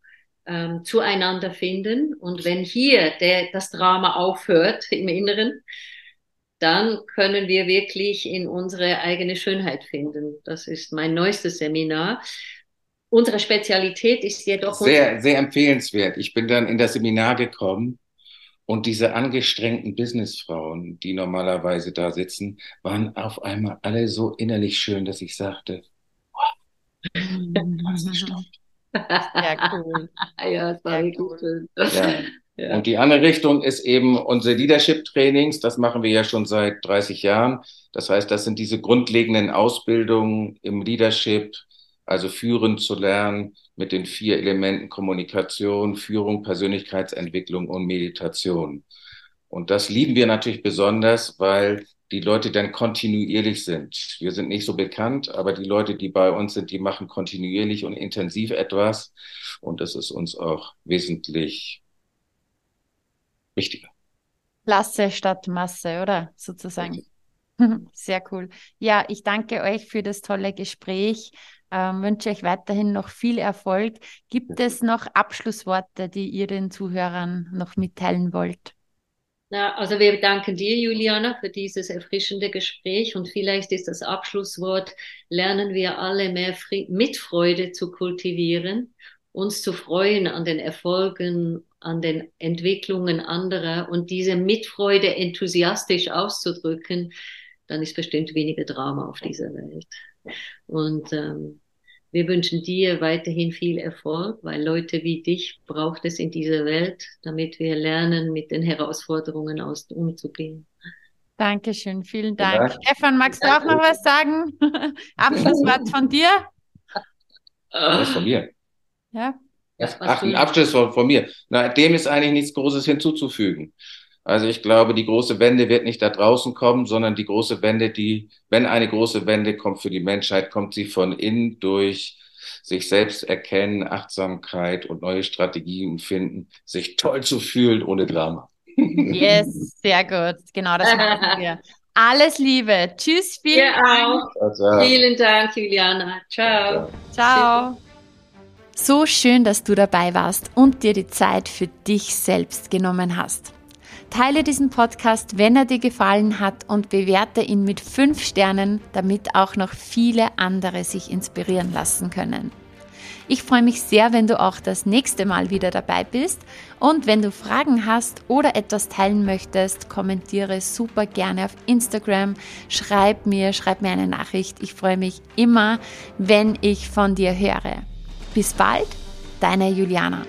ähm, zueinander finden. Und wenn hier der, das Drama aufhört im Inneren, dann können wir wirklich in unsere eigene Schönheit finden. Das ist mein neuestes Seminar. Unsere Spezialität ist jedoch... Sehr, sehr empfehlenswert. Ich bin dann in das Seminar gekommen. Und diese angestrengten Businessfrauen, die normalerweise da sitzen, waren auf einmal alle so innerlich schön, dass ich sagte, wow, das ist stopp. Ja, cool. Ja, das war cool. Ja. Ja. Und die andere Richtung ist eben unsere Leadership-Trainings, das machen wir ja schon seit dreißig Jahren. Das heißt, das sind diese grundlegenden Ausbildungen im Leadership, also führen zu lernen mit den vier Elementen Kommunikation, Führung, Persönlichkeitsentwicklung und Meditation. Und das lieben wir natürlich besonders, weil die Leute dann kontinuierlich sind. Wir sind nicht so bekannt, aber die Leute, die bei uns sind, die machen kontinuierlich und intensiv etwas. Und das ist uns auch wesentlich wichtiger. Klasse statt Masse, oder? Sozusagen. Sehr cool. Ja, ich danke euch für das tolle Gespräch. Ähm, wünsche euch weiterhin noch viel Erfolg. Gibt es noch Abschlussworte, die ihr den Zuhörern noch mitteilen wollt? Na, also wir danken dir, Juliana, für dieses erfrischende Gespräch. Und vielleicht ist das Abschlusswort, lernen wir alle mehr Fri- Mitfreude zu kultivieren, uns zu freuen an den Erfolgen, an den Entwicklungen anderer und diese Mitfreude enthusiastisch auszudrücken, dann ist bestimmt weniger Drama auf dieser Welt. Und ähm, Wir wünschen dir weiterhin viel Erfolg, weil Leute wie dich braucht es in dieser Welt, damit wir lernen, mit den Herausforderungen aus umzugehen. Dankeschön, vielen Dank. Ja. Stephan, magst du auch noch was sagen? Abschlusswort von dir? Was von mir? Ja. Ach, ein Abschlusswort von mir. Na, dem ist eigentlich nichts Großes hinzuzufügen. Also ich glaube, die große Wende wird nicht da draußen kommen, sondern die große Wende, die, wenn eine große Wende kommt für die Menschheit, kommt sie von innen durch sich selbst erkennen, Achtsamkeit und neue Strategien finden, sich toll zu fühlen ohne Drama. Yes, sehr gut. Genau, das machen wir. Alles Liebe. Tschüss, vielen Dank. Vielen Dank, Juliana. Ciao. Ciao. So schön, dass du dabei warst und dir die Zeit für dich selbst genommen hast. Teile diesen Podcast, wenn er dir gefallen hat, und bewerte ihn mit fünf Sternen, damit auch noch viele andere sich inspirieren lassen können. Ich freue mich sehr, wenn du auch das nächste Mal wieder dabei bist, und wenn du Fragen hast oder etwas teilen möchtest, kommentiere super gerne auf Instagram, schreib mir, schreib mir eine Nachricht. Ich freue mich immer, wenn ich von dir höre. Bis bald, deine Juliana.